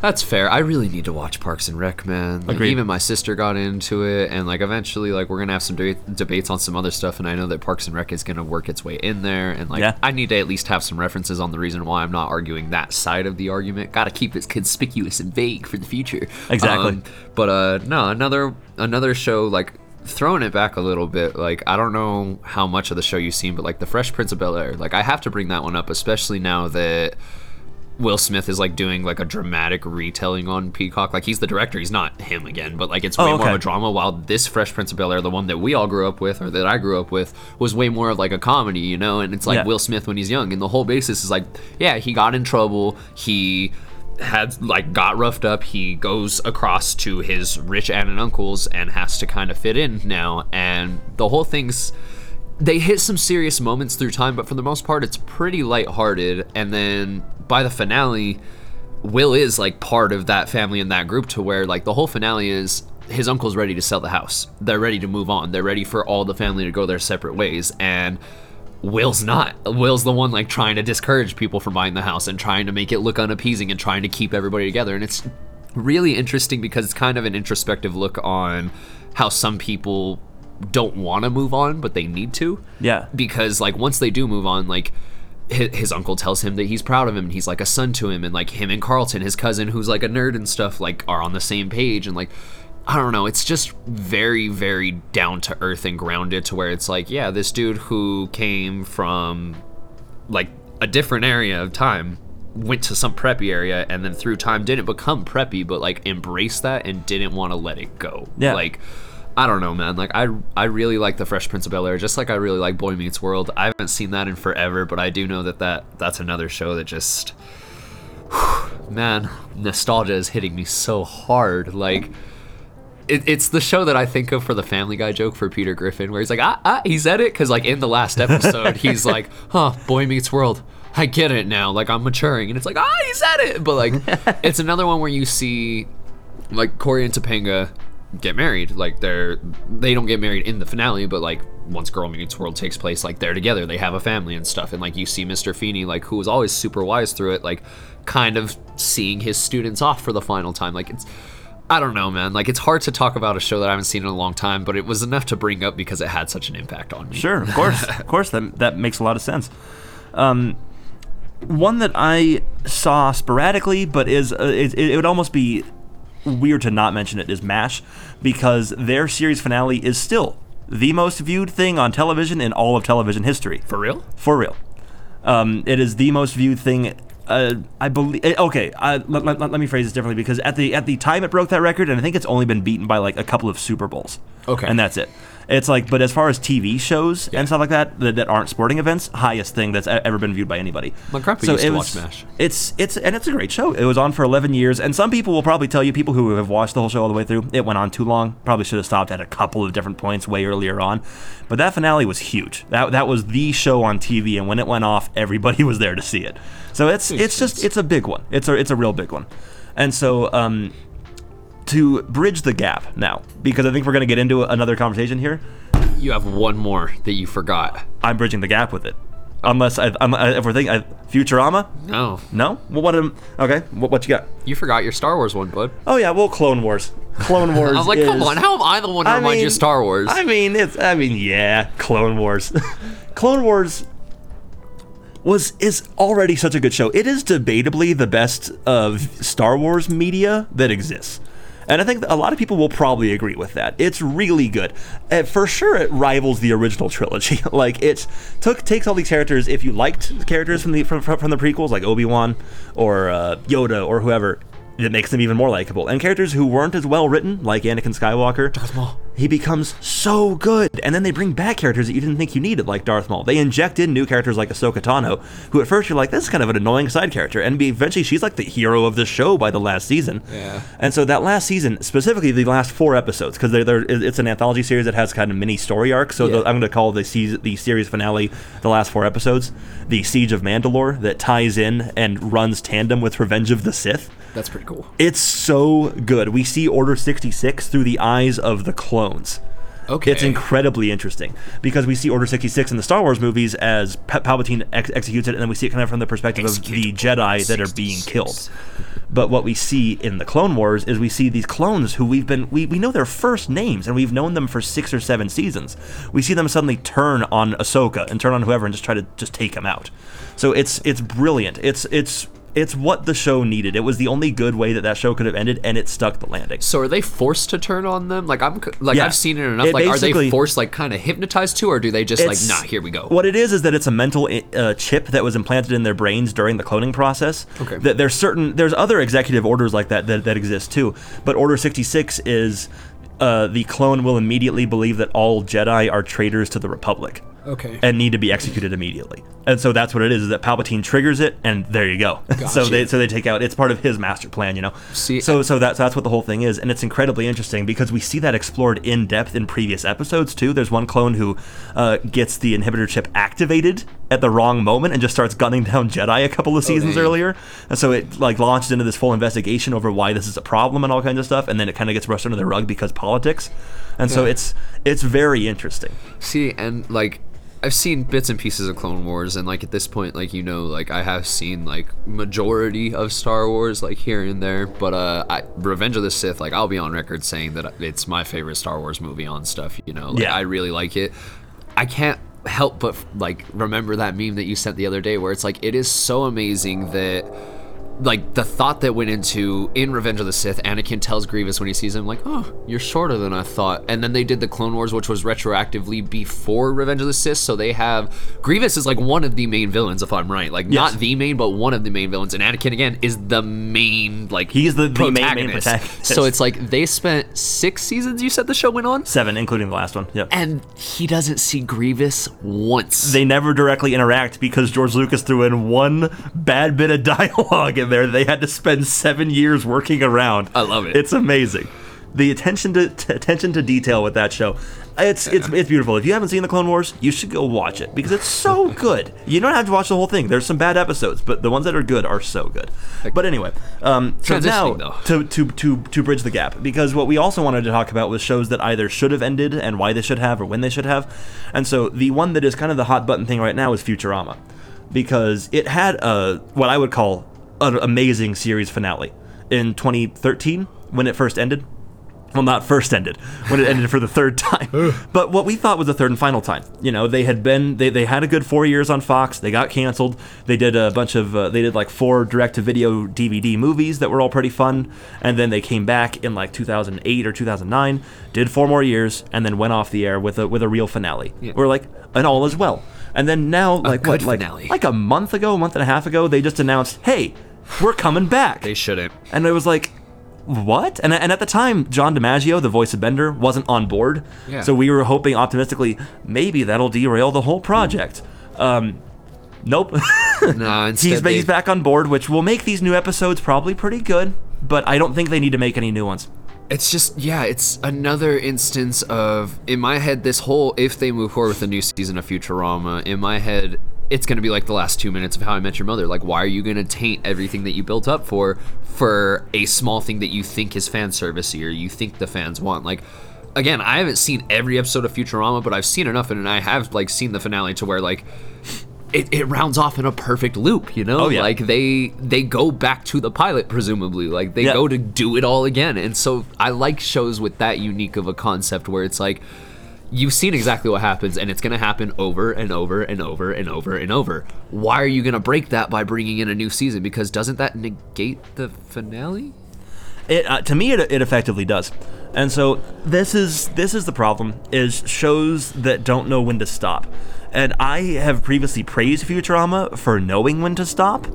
That's fair. I really need to watch Parks and Rec, man. Like, even my sister got into it, and like eventually, like we're gonna have some debates on some other stuff, and I know that Parks and Rec is gonna work its way in there, and like I need to at least have some references on the reason why I'm not arguing that side of the argument. Gotta keep it conspicuous and vague for the future. Exactly. No, another show like. Throwing it back a little bit, like I don't know how much of the show you've seen, but like The Fresh Prince of Bel-Air, like I have to bring that one up, especially now that Will Smith is like doing like a dramatic retelling on Peacock. Like he's the director, he's not him again, but like it's way more of a drama. While this Fresh Prince of Bel-Air, the one that we all grew up with, or that I grew up with, was way more of like a comedy, you know. And it's like Will Smith when he's young, and the whole basis is like, yeah, he got in trouble, he had like got roughed up, he goes across to his rich aunt and uncles and has to kind of fit in now, and the whole thing's they hit some serious moments through time, but for the most part it's pretty lighthearted. And then by the finale, Will is like part of that family and that group, to where like the whole finale is his uncle's ready to sell the house, they're ready to move on, they're ready for all the family to go their separate ways, and Will's not. Will's the one like trying to discourage people from buying the house and trying to make it look unappeasing and trying to keep everybody together. And it's really interesting because it's kind of an introspective look on how some people don't want to move on, but they need to. Yeah. Because like once they do move on, like his uncle tells him that he's proud of him and he's like a son to him, and like him and Carlton, his cousin who's like a nerd and stuff, like are on the same page. And like I don't know, it's just very, very down to earth and grounded, to where it's like, yeah, this dude who came from like a different area of time, went to some preppy area, and then through time didn't become preppy, but like embraced that and didn't want to let it go. Yeah. Like, I don't know, man. Like, I really like The Fresh Prince of Bel-Air, just like I really like Boy Meets World. I haven't seen that in forever, but I do know that that's another show that just, man, nostalgia is hitting me so hard. Like, it's the show that I think of for the Family Guy joke for Peter Griffin, where he's like, he said it, because like in the last episode, he's like, huh, Boy Meets World, I get it now, like I'm maturing, and it's like, he said it, but like, it's another one where you see, like, Corey and Topanga get married, like they don't get married in the finale, but like once Girl Meets World takes place, like they're together, they have a family and stuff, and like you see Mr. Feeney, like who was always super wise through it, like kind of seeing his students off for the final time, like it's, I don't know, man. Like, it's hard to talk about a show that I haven't seen in a long time, but it was enough to bring up because it had such an impact on me. Sure, of course. Of course, that makes a lot of sense. One that I saw sporadically, but it would almost be weird to not mention it, is MASH, because their series finale is still the most viewed thing on television in all of television history. For real? For real. It is the most viewed thing. I believe. Okay, let me phrase this differently, because at the time it broke that record, and I think it's only been beaten by like a couple of Super Bowls. Okay, and that's it. It's like, but as far as TV shows and stuff like that aren't sporting events, highest thing that's ever been viewed by anybody. My grandpa used to watch MASH. It's a great show. It was on for 11 years, and some people will probably tell you, people who have watched the whole show all the way through, it went on too long. Probably should have stopped at a couple of different points way earlier on, but that finale was huge. That was the show on TV, and when it went off, everybody was there to see it. So it's a big one. It's a real big one. And so to bridge the gap now, because I think we're going to get into another conversation here. You have one more that you forgot. I'm bridging the gap with it. Unless if we're thinking Futurama? No. No? Well, okay. What you got? You forgot your Star Wars one, bud. Oh yeah, well, Clone Wars. Clone Wars. I was like, come on, how am I the one to remind you of Star Wars? Yeah, Clone Wars. Clone Wars is already such a good show. It is debatably the best of Star Wars media that exists. And I think a lot of people will probably agree with that. It's really good. And for sure, it rivals the original trilogy. Like, it takes all these characters. If you liked the characters from the prequels, like Obi-Wan or Yoda or whoever, it makes them even more likable. And characters who weren't as well written, like Anakin Skywalker, Darth Maul, he becomes so good. And then they bring back characters that you didn't think you needed, like Darth Maul. They inject in new characters like Ahsoka Tano, who at first you're like, this is kind of an annoying side character. And eventually she's like the hero of the show by the last season. Yeah. And so that last season, specifically the last 4 episodes, because it's an anthology series that has kind of mini story arcs. So I'm going to call the series finale, the last 4 episodes, the Siege of Mandalore, that ties in and runs tandem with Revenge of the Sith. That's pretty cool. It's so good. We see Order 66 through the eyes of the clones. Okay. It's incredibly interesting because we see Order 66 in the Star Wars movies as Palpatine executes it, and then we see it kind of from the perspective of the Jedi that are being killed. But what we see in the Clone Wars is we see these clones who we know their first names, and we've known them for 6 or 7 seasons. We see them suddenly turn on Ahsoka and turn on whoever and just try to just take them out. So it's brilliant. It's what the show needed. It was the only good way that show could have ended, and it stuck the landing. So are they forced to turn on them? Like I've seen it enough. Like, are they forced, like kind of hypnotized to, or do they just like, nah, here we go? What it is that it's a mental chip that was implanted in their brains during the cloning process. Okay. That there's other executive orders like that exist too, but Order 66 is the clone will immediately believe that all Jedi are traitors to the Republic. Okay. And need to be executed immediately. And so that's what it is that Palpatine triggers it, and there you go. Gotcha. So they take out, it's part of his master plan, you know? See, so that's what the whole thing is, and it's incredibly interesting because we see that explored in depth in previous episodes too. There's one clone who gets the inhibitor chip activated at the wrong moment and just starts gunning down Jedi a couple of seasons earlier. And so it like launches into this full investigation over why this is a problem and all kinds of stuff, and then it kind of gets brushed under the rug because politics. And so it's very interesting. See, and like I've seen bits and pieces of Clone Wars, and like at this point, like, you know, like I have seen like majority of Star Wars, like here and there, but Revenge of the Sith, like I'll be on record saying that it's my favorite Star Wars movie on stuff, you know? Like, I really like it. I can't help but like remember that meme that you sent the other day where it's like, it is so amazing that like the thought that went into in Revenge of the Sith, Anakin tells Grievous when he sees him, like, oh, you're shorter than I thought. And then they did the Clone Wars, which was retroactively before Revenge of the Sith. So they have Grievous is like one of the main villains, if I'm right. Like, yes. Not the main, but one of the main villains. And Anakin, again, is the main, like, he's the main protagonist. So it's like they spent 6 seasons, you said the show went on? 7, including the last one. Yep. And he doesn't see Grievous once. They never directly interact because George Lucas threw in one bad bit of dialogue in there they had to spend 7 years working around. I love it. It's amazing. The attention to detail with that show. It's beautiful. If you haven't seen The Clone Wars, you should go watch it because it's so good. You don't have to watch the whole thing. There's some bad episodes, but the ones that are good are so good. But anyway, so now to bridge the gap, because what we also wanted to talk about was shows that either should have ended and why they should have or when they should have. And so the one that is kind of the hot button thing right now is Futurama, because it had a what I would call an amazing series finale in 2013 when it first ended. Well, not first ended, when it ended for the third time. But what we thought was the third and final time. You know, they had been, they had a good 4 years on Fox. They got canceled. They did a bunch of, they did like 4 direct-to-video DVD movies that were all pretty fun. And then they came back in like 2008 or 2009, did 4 more years, and then went off the air with a real finale. Yeah. We're like, and all is well. And then now, like a month and a half ago, they just announced, hey, we're coming back. They shouldn't. And it was like, what? And at the time, John DiMaggio, the voice of Bender, wasn't on board. Yeah. So we were hoping optimistically, maybe that'll derail the whole project. Nope. No, he's back on board, which will make these new episodes probably pretty good, but I don't think they need to make any new ones. It's just, yeah, it's another instance of, in my head, this whole, if they move forward with a new season of Futurama, in my head, it's going to be like the last 2 minutes of How I Met Your Mother. Like, why are you going to taint everything that you built up for a small thing that you think is fan servicey or you think the fans want? Like, again, I haven't seen every episode of Futurama, but I've seen enough, and I have, like, seen the finale to where, like, it rounds off in a perfect loop, you know? Oh, yeah. Like, they go back to the pilot, presumably. Like, they go to do it all again. And so I like shows with that unique of a concept where it's like, you've seen exactly what happens, and it's going to happen over and over and over and over and over. Why are you going to break that by bringing in a new season? Because doesn't that negate the finale? To me, it effectively does. And so this is the problem, is shows that don't know when to stop. And I have previously praised Futurama for knowing when to stop,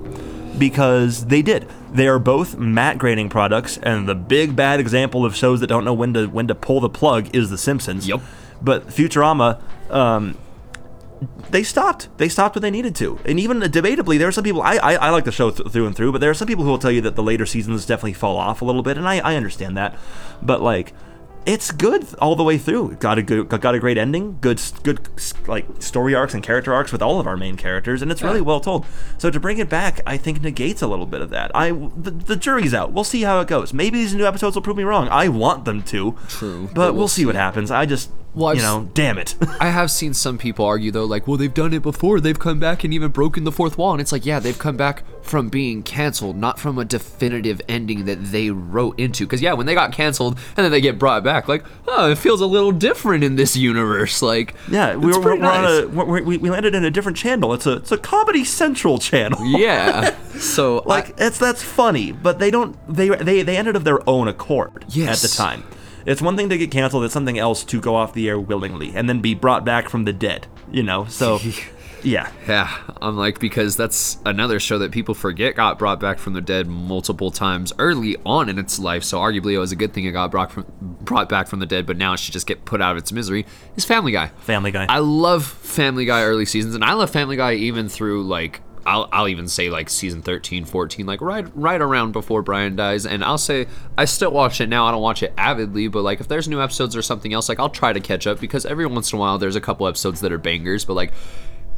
because they did. They are both matte grading products, and the big bad example of shows that don't know when to pull the plug is The Simpsons. Yep. But Futurama, they stopped. They stopped when they needed to. And even debatably, there are some people, I like the show through and through, but there are some people who will tell you that the later seasons definitely fall off a little bit, and I understand that. But, like, it's good all the way through. Got a great ending, good like story arcs and character arcs with all of our main characters, and it's really well told. So to bring it back, I think negates a little bit of that. The jury's out. We'll see how it goes. Maybe these new episodes will prove me wrong. I want them to. True. But we'll see what happens. I just... Well, damn it. I have seen some people argue, though, like, well, they've done it before. They've come back and even broken the fourth wall. And it's like, yeah, they've come back from being canceled, not from a definitive ending that they wrote into. Because, yeah, when they got canceled and then they get brought back, like, oh, it feels a little different in this universe. Like, yeah, we landed in a different channel. It's a Comedy Central channel. Yeah. So, like, that's funny, but they don't. They ended of their own accord at the time. It's one thing to get canceled, it's something else to go off the air willingly and then be brought back from the dead, you know? So, yeah. Yeah, I'm like, because that's another show that people forget got brought back from the dead multiple times early on in its life, so arguably it was a good thing it got brought back from the dead, but now it should just get put out of its misery, is Family Guy. Family Guy. I love Family Guy early seasons, and I love Family Guy even through, like, I'll even say like season 13, 14, like right around before Brian dies. And I'll say I still watch it now. I don't watch it avidly, but like if there's new episodes or something else, like I'll try to catch up because every once in a while there's a couple episodes that are bangers, but like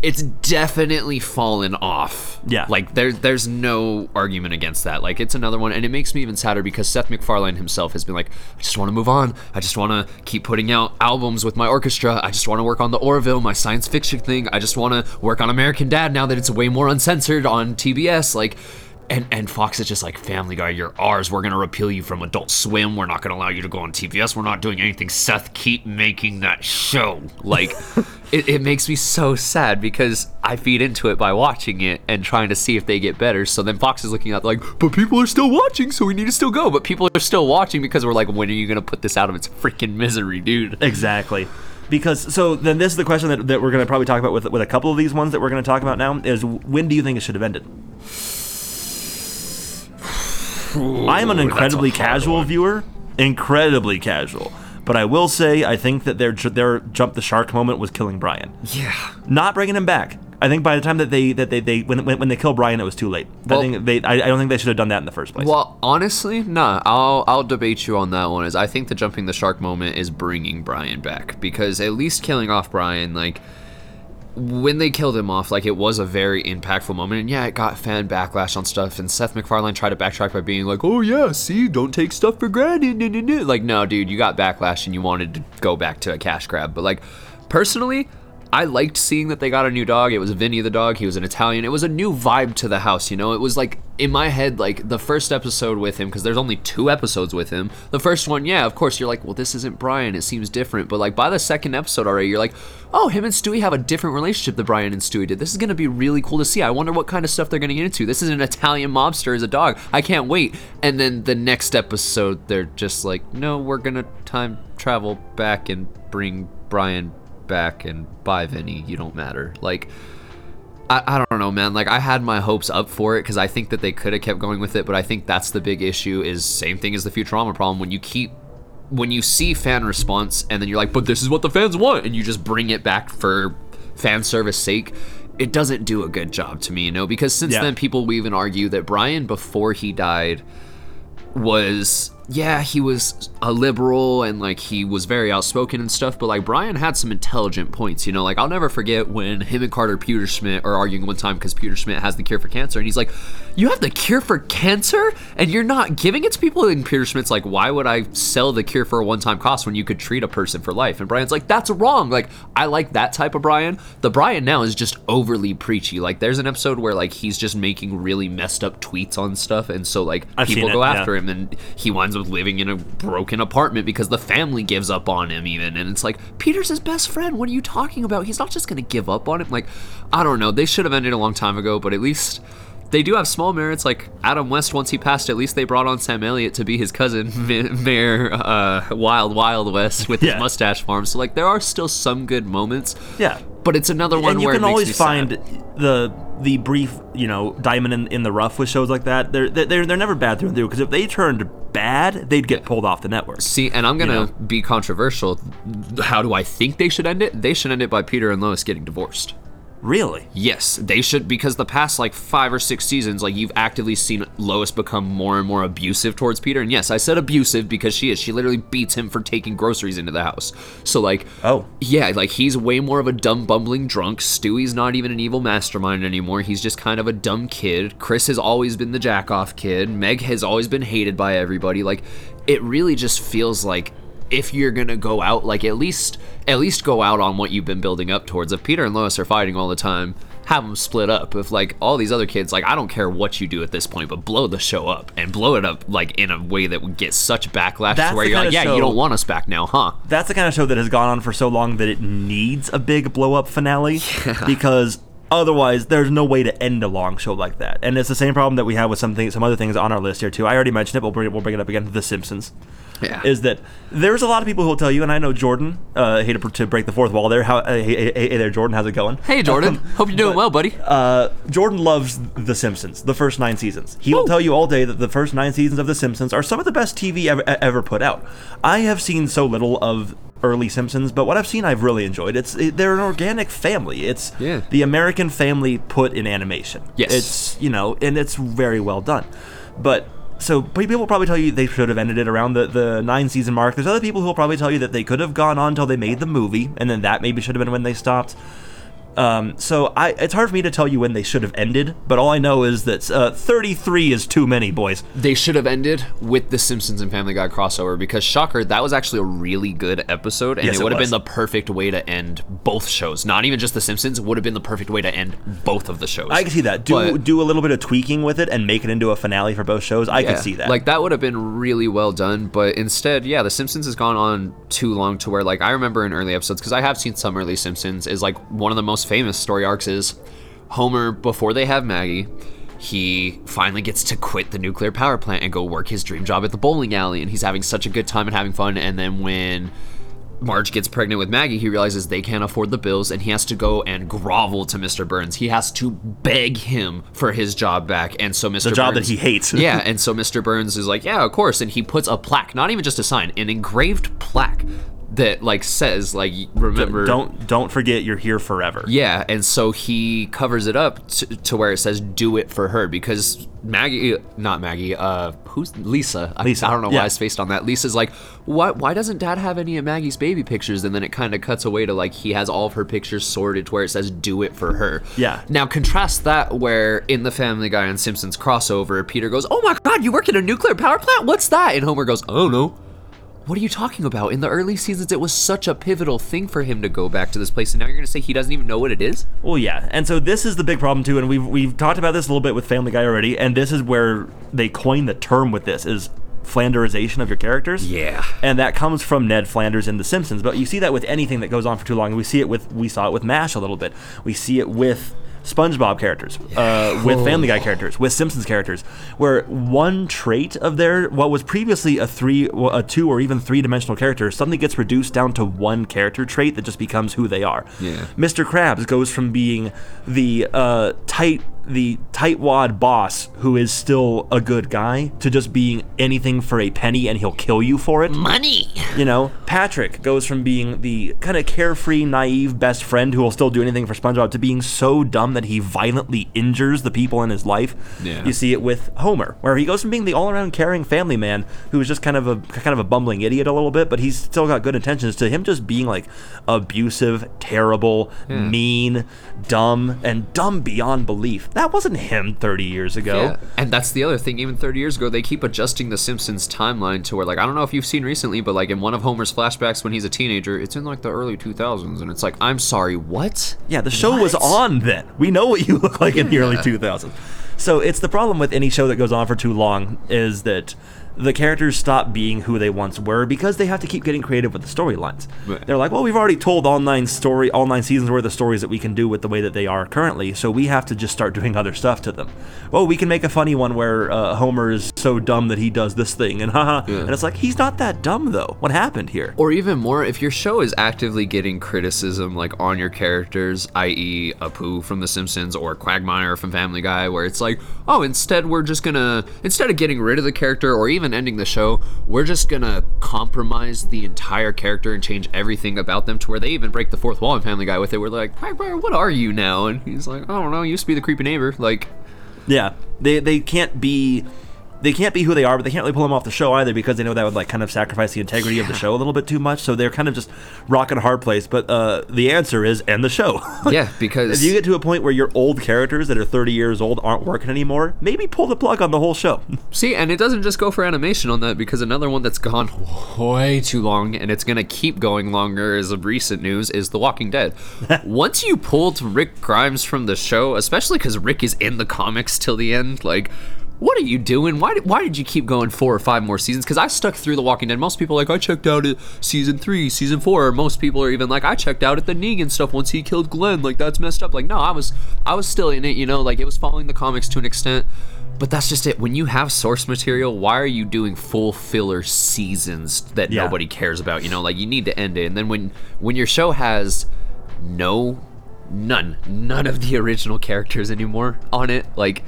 it's definitely fallen off. Yeah. Like there's no argument against that. Like it's another one, and it makes me even sadder because Seth MacFarlane himself has been like, I just want to move on. I just want to keep putting out albums with my orchestra. I just want to work on The Orville, my science fiction thing. I just want to work on American Dad now that it's way more uncensored on TBS. Like, and Fox is just like, Family Guy, you're ours. We're going to repeal you from Adult Swim. We're not going to allow you to go on TBS. We're not doing anything. Seth, keep making that show. Like, it makes me so sad because I feed into it by watching it and trying to see if they get better. So then Fox is looking out like, but people are still watching, so we need to still go. But people are still watching because we're like, when are you going to put this out of its freaking misery, dude? Exactly. Because, so then this is the question that we're going to probably talk about with a couple of these ones that we're going to talk about now, is when do you think it should have ended? Ooh, I'm an incredibly casual viewer. Incredibly casual. But I will say, I think that their jump the shark moment was killing Brian. Yeah. Not bringing him back. I think by the time that they when they kill Brian, it was too late. Well, I don't think they should have done that in the first place. Well, honestly, nah. I'll debate you on that one. I think the jumping the shark moment is bringing Brian back, because at least killing off Brian, like, when they killed him off, like, it was a very impactful moment, and yeah, it got fan backlash on stuff, and Seth MacFarlane tried to backtrack by being like, oh yeah, see, don't take stuff for granted, like, no, dude, you got backlash and you wanted to go back to a cash grab. But, like, personally, I liked seeing that they got a new dog. It was Vinny the dog. He was an Italian. It was a new vibe to the house, you know? It was, like, in my head, like, the first episode with him, because there's only 2 episodes with him. The first one, yeah, of course, you're like, well, this isn't Brian. It seems different. But, like, by the second episode already, you're like, oh, him and Stewie have a different relationship than Brian and Stewie did. This is going to be really cool to see. I wonder what kind of stuff they're going to get into. This is an Italian mobster as a dog. I can't wait. And then the next episode, they're just like, no, we're going to time travel back and bring Brian back, and bye, Vinny, you don't matter. Like, I don't know, man. Like, I had my hopes up for it because I think that they could have kept going with it, but I think that's the big issue, is same thing as the Futurama problem. When you see fan response and then you're like, but this is what the fans want, and you just bring it back for fan service sake, it doesn't do a good job to me, you know? Because since then, people will even argue that Brian, before he died, was... yeah, he was a liberal and, like, he was very outspoken and stuff, but, like, Brian had some intelligent points, you know? Like, I'll never forget when him and Carter Peterschmidt are arguing one time because Peterschmidt has the cure for cancer, and he's like, you have the cure for cancer and you're not giving it to people? And Peterschmidt's like, why would I sell the cure for a one-time cost when you could treat a person for life? And Brian's like, that's wrong. Like, I like that type of Brian. The Brian now is just overly preachy. Like, there's an episode where, like, he's just making really messed up tweets on stuff, and so, like, people go after him, and he winds of living in a broken apartment because the family gives up on him even, and it's like, Peter's his best friend, what are you talking about? He's not just gonna give up on him. Like, I don't know, they should have ended a long time ago, but at least they do have small merits. Like, Adam West, once he passed, at least they brought on Sam Elliott to be his cousin, Mayor Wild West, with his mustache farm. So, like, there are still some good moments. Yeah. But it's another one where it makes me sad. You can always find the brief, you know, diamond in the rough with shows like that. They're never bad through and through, because if they turned bad, they'd get pulled off the network. See, and I'm gonna be controversial. How do I think they should end it? They should end it by Peter and Lois getting divorced. Really? Yes, they should, because the past, like, 5 or 6 seasons, like, you've actively seen Lois become more and more abusive towards Peter. And yes, I said abusive because she is. She literally beats him for taking groceries into the house. So, like, yeah, like, he's way more of a dumb, bumbling drunk. Stewie's not even an evil mastermind anymore. He's just kind of a dumb kid. Chris has always been the jack-off kid. Meg has always been hated by everybody. Like, it really just feels like, if you're gonna go out, like, at least go out on what you've been building up towards. If Peter and Lois are fighting all the time, have them split up. If, like, all these other kids, like, I don't care what you do at this point, but blow the show up, and blow it up, like, in a way that would get such backlash to where you're like, yeah, you don't want us back now, huh? That's the kind of show that has gone on for so long that it needs a big blow up finale, because otherwise, there's no way to end a long show like that. And it's the same problem that we have with some other things on our list here, too. I already mentioned it, but we'll bring it up again, The Simpsons. Yeah. Is that there's a lot of people who will tell you, and I know Jordan, hate to break the fourth wall there. Hey there, Jordan, how's it going? Hey, Jordan. Hope you're doing well, buddy. Jordan loves The Simpsons, the first 9 seasons. He will tell you all day that the first 9 seasons of The Simpsons are some of the best TV ever put out. I have seen so little of early Simpsons, but what I've seen, I've really enjoyed. They're an organic family. It's the American family put in animation. Yes. It's, you know, and it's very well done. But so people will probably tell you they should have ended it around the 9-season mark. There's other people who will probably tell you that they could have gone on until they made the movie, and then that maybe should have been when they stopped. So it's hard for me to tell you when they should have ended, but all I know is that 33 is too many, boys. They should have ended with The Simpsons and Family Guy crossover, because, shocker, that was actually a really good episode, and yes, it would have been the perfect way to end both shows. Not even just The Simpsons, would have been the perfect way to end both of the shows. I can see that. Do a little bit of tweaking with it and make it into a finale for both shows. I could see that. Like, that would have been really well done, but instead, The Simpsons has gone on too long to where, like, I remember in early episodes, because I have seen some early Simpsons, is, like, one of the most most famous story arcs is Homer, before they have Maggie, he finally gets to quit the nuclear power plant and go work his dream job at the bowling alley, and he's having such a good time and having fun, and then when Marge gets pregnant with Maggie, he realizes they can't afford the bills, and he has to go and grovel to Mr. Burns. He has to beg him for his job back, and so Mr. Burns... the job that he hates. Yeah, and so Mr. Burns is like, yeah, of course, and he puts a plaque, not even just a sign, an engraved plaque that, like, says, like, remember... Don't forget you're here forever. Yeah, and so he covers it up to where it says, do it for her, because Maggie... not Maggie, who's... Lisa. I don't know why I spaced on that. Lisa's like, why doesn't Dad have any of Maggie's baby pictures? And then it kind of cuts away to, like, he has all of her pictures sorted to where it says, do it for her. Yeah. Now, contrast that where in the Family Guy and Simpsons crossover, Peter goes, oh my God, you work at a nuclear power plant? What's that? And Homer goes, I don't know. What are you talking about? In the early seasons, it was such a pivotal thing for him to go back to this place, and now you're going to say he doesn't even know what it is? Well, yeah, and so this is the big problem, too, and we've talked about this a little bit with Family Guy already, and this is where they coined the term with this, is Flanderization of your characters. Yeah. And that comes from Ned Flanders in The Simpsons, but you see that with anything that goes on for too long. We saw it with MASH a little bit. We see it with SpongeBob characters, with Family Guy characters, with Simpsons characters, where one trait of their, what was previously a two or even three-dimensional character, suddenly gets reduced down to one character trait that just becomes who they are. Yeah. Mr. Krabs goes from being the tightwad boss who is still a good guy to just being anything for a penny and he'll kill you for it. Money! You know, Patrick goes from being the kind of carefree, naive best friend who will still do anything for SpongeBob to being so dumb that he violently injures the people in his life. Yeah. You see it with Homer, where he goes from being the all-around caring family man who is just kind of a bumbling idiot a little bit, but he's still got good intentions, to him just being like abusive, terrible, mean, dumb, and dumb beyond belief. That wasn't him 30 years ago. Yeah. And that's the other thing. Even 30 years ago, they keep adjusting the Simpsons timeline to where, like, I don't know if you've seen recently, but, like, in one of Homer's flashbacks when he's a teenager, it's in, like, the early 2000s. And it's like, I'm sorry, what? Yeah, the show was on then. We know what you look like in the early 2000s. So it's the problem with any show that goes on for too long is that the characters stop being who they once were because they have to keep getting creative with the storylines. Right. They're like, well, we've already told all nine seasons worth of stories that we can do with the way that they are currently, so we have to just start doing other stuff to them. Well, we can make a funny one where Homer is so dumb that he does this thing, and and it's like, he's not that dumb, though. What happened here? Or even more, if your show is actively getting criticism, like, on your characters, i.e. Apu from The Simpsons or Quagmire from Family Guy, where it's like, oh, instead we're just gonna, instead of getting rid of the character or even ending the show, we're just gonna compromise the entire character and change everything about them to where they even break the fourth wall in Family Guy with it. We're like, Quagmire, what are you now? And he's like, I don't know, you used to be the creepy neighbor. Like, yeah, they can't be who they are, but they can't really pull them off the show either because they know that would, like, kind of sacrifice the integrity of the show a little bit too much. So they're kind of just rocking a hard place. But the answer is end the show. Yeah, because if you get to a point where your old characters that are 30 years old aren't working anymore, maybe pull the plug on the whole show. See, and it doesn't just go for animation on that, because another one that's gone way too long and it's going to keep going longer as of recent news is The Walking Dead. Once you pulled Rick Grimes from the show, especially because Rick is in the comics till the end, like, what are you doing? Why did you keep going 4 or 5 more seasons? Because I stuck through The Walking Dead. Most people are like, I checked out at season 3, season 4. Or most people are even like, I checked out at the Negan stuff once he killed Glenn. Like, that's messed up. Like, no, I was still in it, you know? Like, it was following the comics to an extent. But that's just it. When you have source material, why are you doing full filler seasons that nobody cares about? You know, like, you need to end it. And then when your show has none of the original characters anymore on it, like,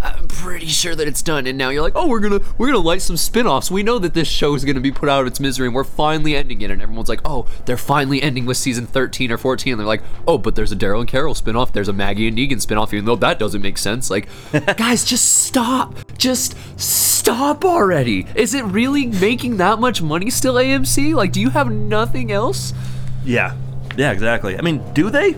I'm pretty sure that it's done, and now you're like, oh, we're gonna light some spin-offs. We know that this show is gonna be put out of its misery, and we're finally ending it. And everyone's like, oh, they're finally ending with season 13 or 14. And they're like, oh, but there's a Daryl and Carol spin-off. There's a Maggie and Negan spin-off, even though that doesn't make sense. Like, guys, just stop. Just stop already. Is it really making that much money still, AMC? Like, do you have nothing else? Yeah. Yeah, exactly. I mean, do they?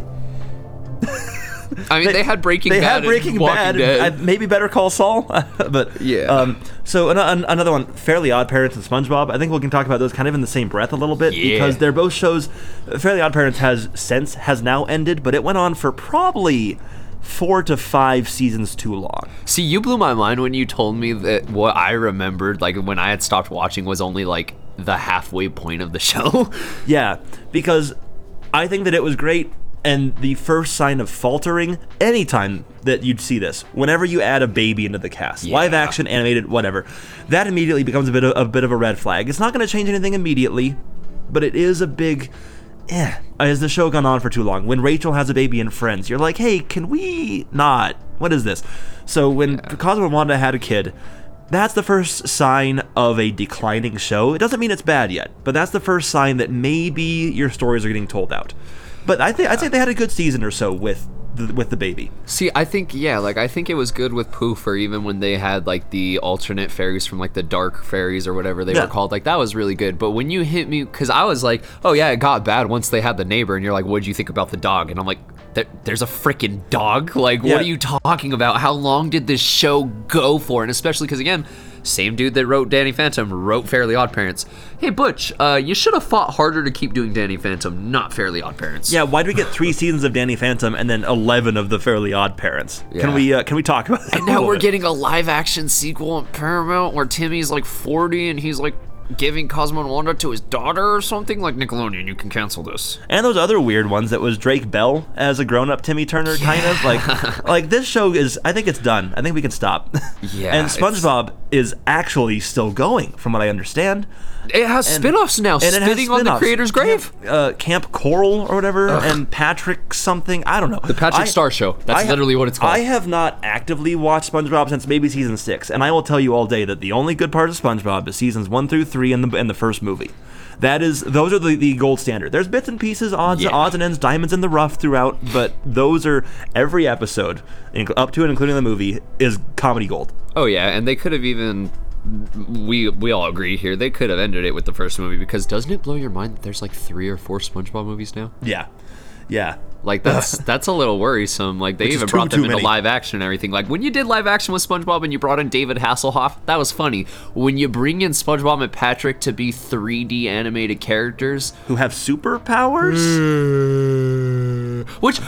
I mean, they had Breaking Bad. They had Breaking Bad. And maybe Better Call Saul. But yeah. So another one, Fairly OddParents and SpongeBob. I think we can talk about those kind of in the same breath a little bit because they're both shows. Fairly OddParents has now ended, but it went on for probably 4 to 5 seasons too long. See, you blew my mind when you told me that what I remembered, like when I had stopped watching, was only like the halfway point of the show. Yeah, because I think that it was great and the first sign of faltering anytime that you'd see this. Whenever you add a baby into the cast, live action, animated, whatever, that immediately becomes a bit of a red flag. It's not going to change anything immediately, but it is a big Has the show gone on for too long? When Rachel has a baby in Friends, you're like, hey, can we not? What is this? So when Cosmo and Wanda had a kid, that's the first sign of a declining show. It doesn't mean it's bad yet, but that's the first sign that maybe your stories are getting told out. But I'd say they had a good season or so with the baby. See, I think, I think it was good with Poof, or even when they had, like, the alternate fairies from, like, the dark fairies or whatever they were called. Like, that was really good. But when you hit me, because I was like, oh, yeah, it got bad once they had the neighbor, and you're like, what'd you think about the dog? And I'm like, there's a freaking dog? Like, what are you talking about? How long did this show go for? And especially because, again, same dude that wrote Danny Phantom wrote Fairly OddParents. Hey, Butch, you should have fought harder to keep doing Danny Phantom, not Fairly OddParents. Yeah, why did we get 3 seasons of Danny Phantom and then 11 of the Fairly OddParents? Yeah. Can we talk about that? And now we're getting a live action sequel on Paramount where Timmy's like 40 and he's like giving Cosmo and Wanda to his daughter or something. Like, Nickelodeon, you can cancel this. And those other weird ones that was Drake Bell as a grown-up Timmy Turner, kind of. Like this show is, I think it's done. I think we can stop. Yeah. And SpongeBob is actually still going, from what I understand. It has spinoffs now, spitting on the creator's grave. Camp Coral or whatever, and Patrick something. I don't know. The Patrick Star Show. That's literally what it's called. I have not actively watched SpongeBob since maybe season 6, and I will tell you all day that the only good part of SpongeBob is seasons 1 through 3 in the first movie. Those are the gold standard. There's bits and pieces, odds and ends, diamonds in the rough throughout, but those are every episode, up to and including the movie, is comedy gold. Oh yeah, and they could have even. We all agree here. They could have ended it with the first movie, because doesn't it blow your mind that there's like 3 or 4 SpongeBob movies now? Yeah. Like that's a little worrisome. Like they even brought them into live action and everything. Like when you did live action with SpongeBob and you brought in David Hasselhoff, that was funny. When you bring in SpongeBob and Patrick to be 3D animated characters who have superpowers, which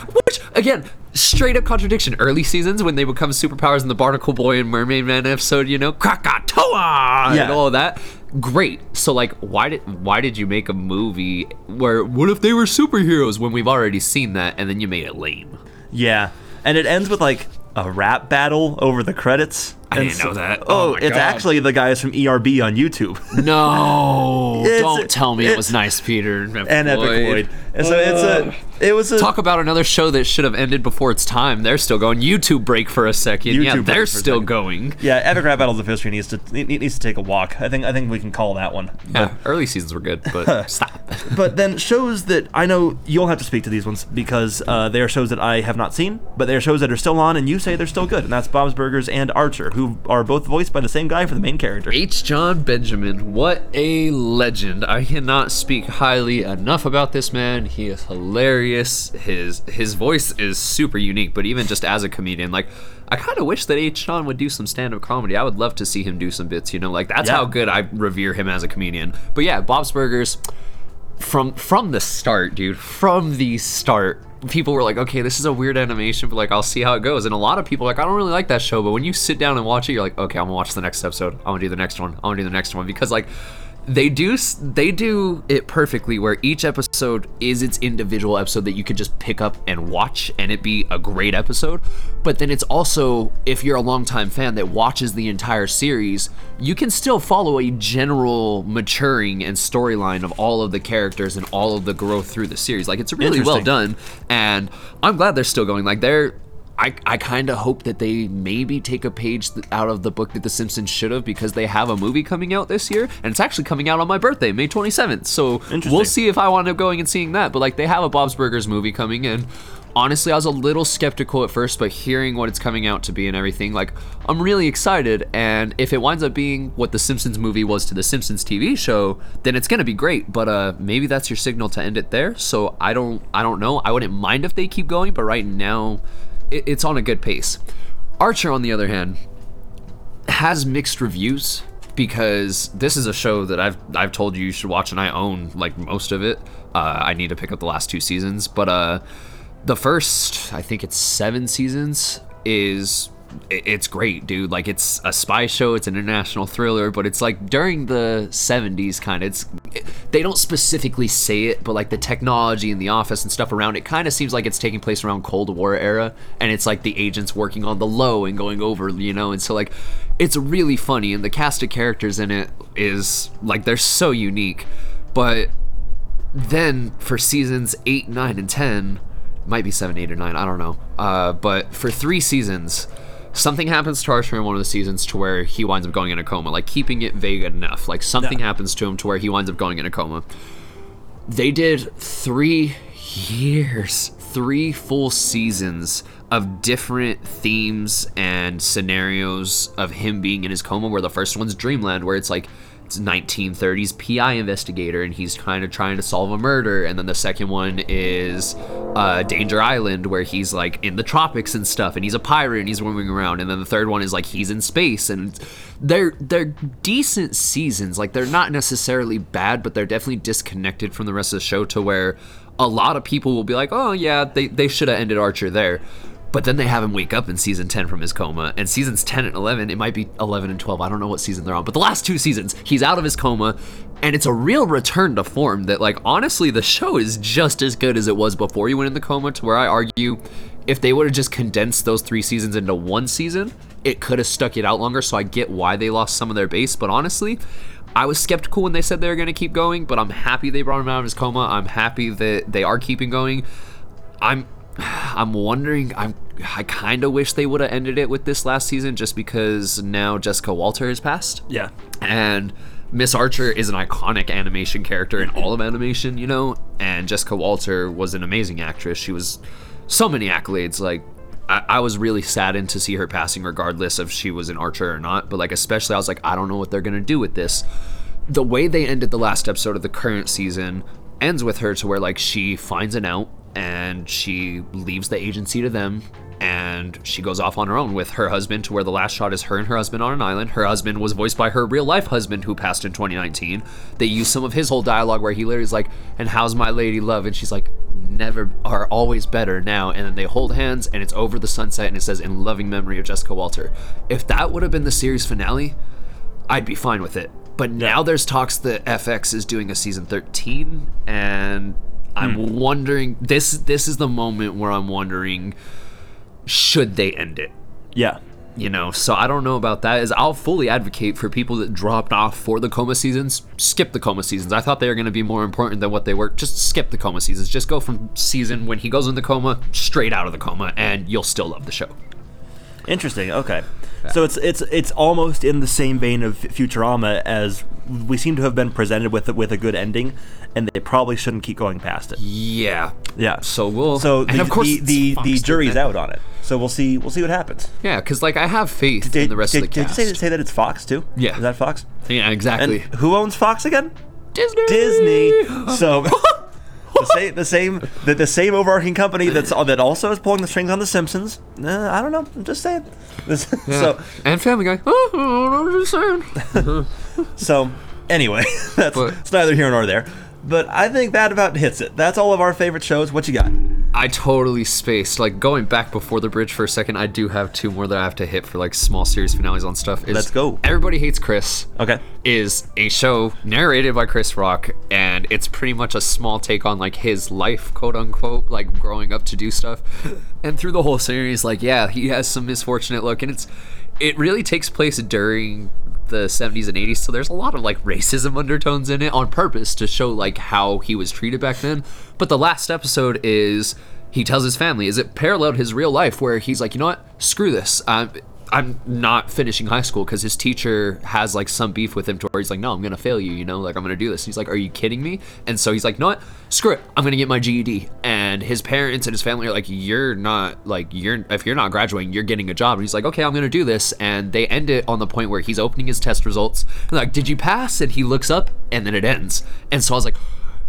again, straight up contradiction. Early seasons when they become superpowers in the Barnacle Boy and Mermaid Man episode, Krakatoa and all of that. Great. So like, why did you make a movie where what if they were superheroes when we've already seen that, and then you made it lame? Yeah, and it ends with like a rap battle over the credits. I didn't know that. Oh, it's actually the guys from ERB on YouTube. No, don't tell me it was Nice Peter and Epic Lloyd. And so it was talk about another show that should have ended before its time. They're still going. YouTube break for a second. Yeah, they're still going. Yeah, Epic Rap Battles of History needs to take a walk. I think we can call that one. Yeah, early seasons were good, but stop. But then shows that I know you'll have to speak to these ones because they are shows that I have not seen, but they are shows that are still on, and you say they're still good, and that's Bob's Burgers and Archer, who are both voiced by the same guy for the main character. H. John Benjamin, what a legend. I cannot speak highly enough about this man. He is hilarious. His voice is super unique, but even just as a comedian, like, I kind of wish that H. John would do some stand-up comedy. I would love to see him do some bits, that's how good I revere him as a comedian. But yeah, Bob's Burgers, from the start, dude, people were like, okay, this is a weird animation, but like, I'll see how it goes. And a lot of people are like, I don't really like that show, but when you sit down and watch it, you're like, okay, I'm gonna watch the next episode, I'm gonna do the next one, I'm gonna do the next one, because like, they do it perfectly where each episode is its individual episode that you could just pick up and watch and it be a great episode. But then it's also, if you're a longtime fan that watches the entire series, you can still follow a general maturing and storyline of all of the characters and all of the growth through the series. Like, it's really well done, and I'm glad they're still going. Like, I kind of hope that they maybe take a page out of the book that The Simpsons should have, because they have a movie coming out this year, and it's actually coming out on my birthday, May 27th. So we'll see if I wind up going and seeing that. But like, they have a Bob's Burgers movie coming in. Honestly, I was a little skeptical at first, but hearing what it's coming out to be and everything, like, I'm really excited. And if it winds up being what The Simpsons movie was to The Simpsons TV show, then it's gonna be great. But maybe that's your signal to end it there. So I don't know. I wouldn't mind if they keep going, but right now, it's on a good pace. Archer, on the other hand, has mixed reviews, because this is a show that I've told you should watch, and I own like most of it. I need to pick up the last 2 seasons, but the first, I think it's 7 seasons, it's great, dude. Like, it's a spy show, it's an international thriller, but it's like during the 70s kind of. they don't specifically say it, but like the technology and the office and stuff around it kind of seems like it's taking place around Cold War era, and it's like the agents working on the low and going over, you know, and so like it's really funny, and the cast of characters in it is like they're so unique. But then for seasons 8, 9, and 10, might be 7, 8, or 9, I don't know, but for 3 seasons something happens to Archer in one of the seasons to where he winds up going in a coma, like keeping it vague enough. Like something happens to him to where he winds up going in a coma. They did 3 years, 3 full seasons of different themes and scenarios of him being in his coma, where the first one's Dreamland, where it's like it's 1930s PI investigator and he's kind of trying to solve a murder. And then the second one is Danger Island, where he's like in the tropics and stuff and he's a pirate and he's roaming around. And then the third one is like he's in space. And they're decent seasons, like they're not necessarily bad, but they're definitely disconnected from the rest of the show to where a lot of people will be like, oh yeah, they should have ended Archer there. But then they have him wake up in season 10 from his coma. And seasons 10 and 11, it might be 11 and 12, I don't know what season they're on, but the last 2 seasons, he's out of his coma, and it's a real return to form that, like, honestly, the show is just as good as it was before he went in the coma, to where I argue if they would have just condensed those 3 seasons into 1 season, it could have stuck it out longer, so I get why they lost some of their base. But honestly, I was skeptical when they said they were going to keep going, but I'm happy they brought him out of his coma. I'm happy that they are keeping going. I'm wondering, I kind of wish they would have ended it with this last season, just because now Jessica Walter has passed. Yeah. And Miss Archer is an iconic animation character in all of animation, you know? And Jessica Walter was an amazing actress. She was so many accolades. Like, I was really saddened to see her passing regardless if she was an Archer or not. But, like, especially I was like, I don't know what they're going to do with this. The way they ended the last episode of the current season ends with her to where, like, she finds an out, and she leaves the agency to them, and she goes off on her own with her husband, to where the last shot is her and her husband on an island. Her husband was voiced by her real life husband who passed in 2019. They used some of his whole dialogue where he literally's like, and how's my lady love? And she's like, never, are always better now. And then they hold hands and it's over the sunset, and it says, in loving memory of Jessica Walter. If that would have been the series finale, I'd be fine with it. But now there's talks that FX is doing a season 13, and I'm wondering, this is the moment where I'm wondering, should they end it? Yeah. You know, so I don't know about that. Is I'll fully advocate for people that dropped off for the coma seasons, skip the coma seasons. I thought they were going to be more important than what they were. Just skip the coma seasons. Just go from season when he goes in the coma, straight out of the coma, and you'll still love the show. Interesting. Okay. So it's almost in the same vein of Futurama, as we seem to have been presented with a good ending, and they probably shouldn't keep going past it. Yeah. Yeah. So we'll and of course the jury's out on it. So we'll see what happens. Yeah, cuz like I have faith in the rest of the cast. Did you say that it's Fox too? Yeah. Is that Fox? Yeah, exactly. And who owns Fox again? Disney. So The same overarching company that also is pulling the strings on The Simpsons. I don't know. I'm just saying. And Family Guy. I'm just saying. So, anyway, it's neither here nor there. But I think that about hits it. That's all of our favorite shows. What you got? I totally spaced. Like, going back before the bridge for a second, I do have 2 more that I have to hit for, like, small series finales on stuff. Let's go. Everybody Hates Chris. Okay. Is a show narrated by Chris Rock, and it's pretty much a small take on, like, his life, quote-unquote, like, growing up to do stuff. And through the whole series, like, yeah, he has some misfortunate look, and it really takes place during the 70s and 80s, so there's a lot of like racism undertones in it on purpose to show like how he was treated back then. But the last episode is he tells his family, is it paralleled his real life, where he's like, you know what, screw this, I'm not finishing high school, because his teacher has like some beef with him to where he's like, no, I'm gonna fail you, you know, like I'm gonna do this. And he's like, are you kidding me? And so he's like, you know what, screw it, I'm gonna get my GED. And his parents and his family are like, if you're not graduating, you're getting a job. And he's like, okay, I'm gonna do this. And they end it on the point where he's opening his test results and like, did you pass? And he looks up, and then it ends. And so I was like,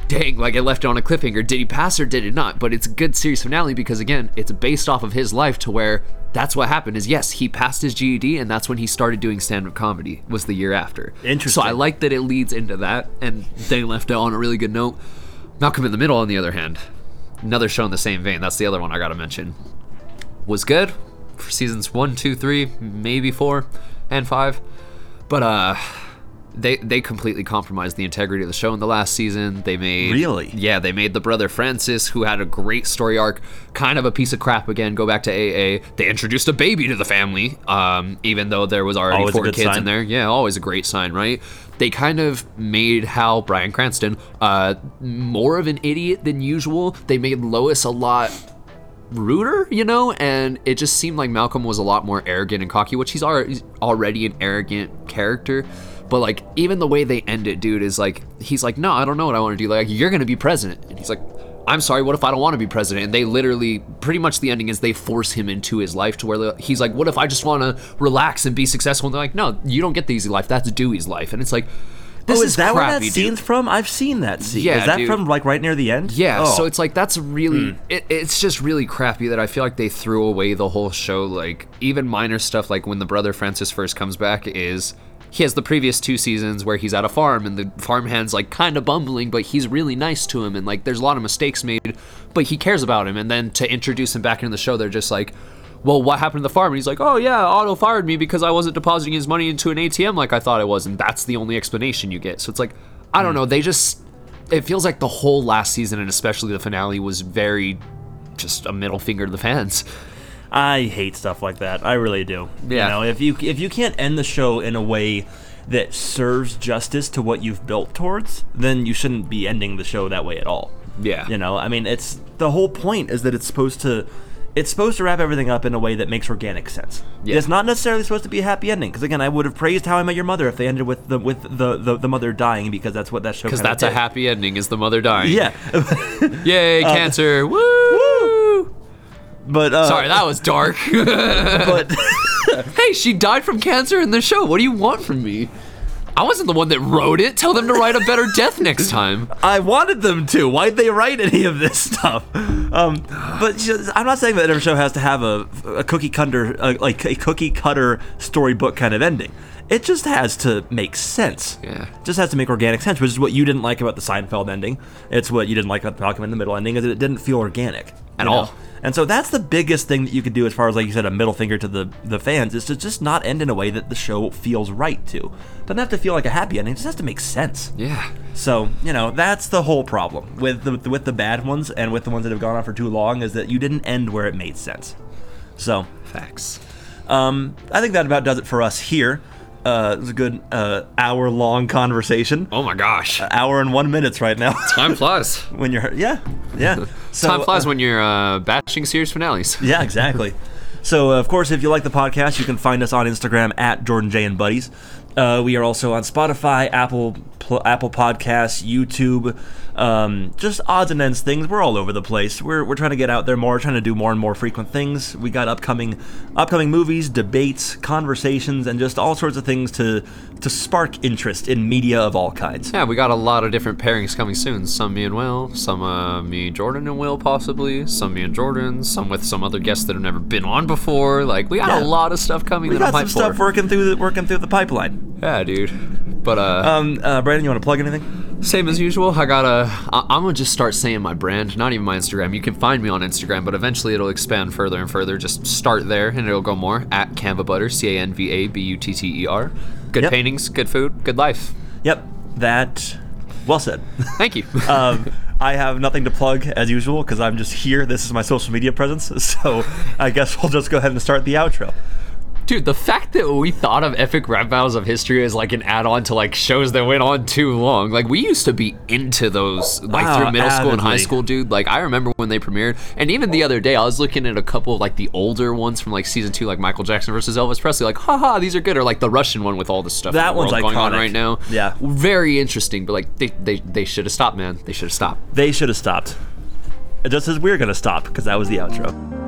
dang, like I left it on a cliffhanger. Did he pass or did it not? But it's a good series finale because, again, it's based off of his life to where that's what happened is, yes, he passed his GED, and that's when he started doing stand-up comedy, was the year after. Interesting. So I like that it leads into that, and they left it on a really good note. Malcolm in the Middle, on the other hand, another show in the same vein, that's the other one I gotta mention, was good for seasons 1, 2, 3, maybe 4, and 5. But They completely compromised the integrity of the show in the last season. They made... Really? Yeah, they made the brother Francis, who had a great story arc, kind of a piece of crap again, go back to AA. They introduced a baby to the family, even though there was already always 4 kids sign. In there. Yeah, always a great sign, right? They kind of made Hal, Bryan Cranston, more of an idiot than usual. They made Lois a lot... ruder, you know, and it just seemed like Malcolm was a lot more arrogant and cocky, which he's already an arrogant character, but like even the way they end it, dude, is like he's like, no, I don't know what I want to do, like you're gonna be president, and he's like, I'm sorry, what if I don't want to be president? And they literally, pretty much the ending is they force him into his life to where he's like, what if I just want to relax and be successful? And they're like, no, you don't get the easy life, that's Dewey's life. And it's like, this is that crappy, where that scene's dude. From? I've seen that scene. Yeah, is that dude. From like right near the end? Yeah, oh. So it's like that's really, it's just really crappy that I feel like they threw away the whole show. Like even minor stuff like when the brother Francis first comes back is he has the previous 2 seasons where he's at a farm and the farmhand's like kind of bumbling, but he's really nice to him and like there's a lot of mistakes made, but he cares about him. And then to introduce him back into the show, they're just like, well, what happened to the farm? And he's like, oh yeah, Otto fired me because I wasn't depositing his money into an ATM like I thought I was. And that's the only explanation you get. So it's like, I don't know. They just, it feels like the whole last season and especially the finale was very just a middle finger to the fans. I hate stuff like that. I really do. Yeah. You know, if you can't end the show in a way that serves justice to what you've built towards, then you shouldn't be ending the show that way at all. Yeah. You know, I mean, it's the whole point is that it's supposed to wrap everything up in a way that makes organic sense. Yeah. It's not necessarily supposed to be a happy ending, because again, I would have praised How I Met Your Mother if they ended with the mother dying, because that's what that show. Because that's did. A happy ending is the mother dying. Yeah. Yay, cancer! Woo! But sorry, that was dark. But hey, she died from cancer in the show. What do you want from me? I wasn't the one that wrote it. Tell them to write a better death next time. I wanted them to. Why'd they write any of this stuff? But just, I'm not saying that every show has to have a cookie cutter storybook kind of ending. It just has to make sense. Yeah. Just has to make organic sense, which is what you didn't like about the Seinfeld ending. It's what you didn't like about the Malcolm in the Middle ending, is that it didn't feel organic at all. And so that's the biggest thing that you could do as far as, like you said, a middle finger to the fans, is to just not end in a way that the show feels right to. Doesn't have to feel like a happy ending, it just has to make sense. Yeah. So, you know, that's the whole problem with the bad ones and with the ones that have gone on for too long, is that you didn't end where it made sense. So. Facts. I think that about does it for us here. It was a good hour-long conversation. Oh my gosh! Hour and 1 minute right now. Time flies when you're yeah. So, time flies when you're batching series finales. Yeah, exactly. So of course, if you like the podcast, you can find us on Instagram at Jordan J and Buddies. We are also on Spotify, Apple Podcasts, YouTube, just odds and ends things. We're all over the place. We're trying to get out there more, trying to do more and more frequent things. We got upcoming movies, debates, conversations, and just all sorts of things to spark interest in media of all kinds. Yeah, we got a lot of different pairings coming soon. Some me and Will, some me, Jordan, and Will possibly, some me and Jordan, some with some other guests that have never been on before. Like, we got a lot of stuff coming. We got some stuff working through the pipeline. Yeah, dude. But Brandon, you want to plug anything? Same as usual. I'm gonna just start saying my brand, not even my Instagram. You can find me on Instagram, but eventually it'll expand further and further. Just start there, and it'll go more at Canva Butter, CANVABUTTER. Good paintings, good food, good life. Yep, that. Well said. Thank you. I have nothing to plug as usual because I'm just here. This is my social media presence, so I guess we'll just go ahead and start the outro. Dude, the fact that we thought of epic rap battles of history as like an add-on to like shows that went on too long, like we used to be into those like through middle school and high school, dude. Like I remember when they premiered, and even the other day I was looking at a couple of like the older ones from like season 2, like Michael Jackson versus Elvis Presley. Like, haha, these are good. Or like the Russian one with all the stuff that one's going on right now. Yeah, very interesting. But like they should have stopped, man. They should have stopped. Just as we're gonna stop, because that was the outro.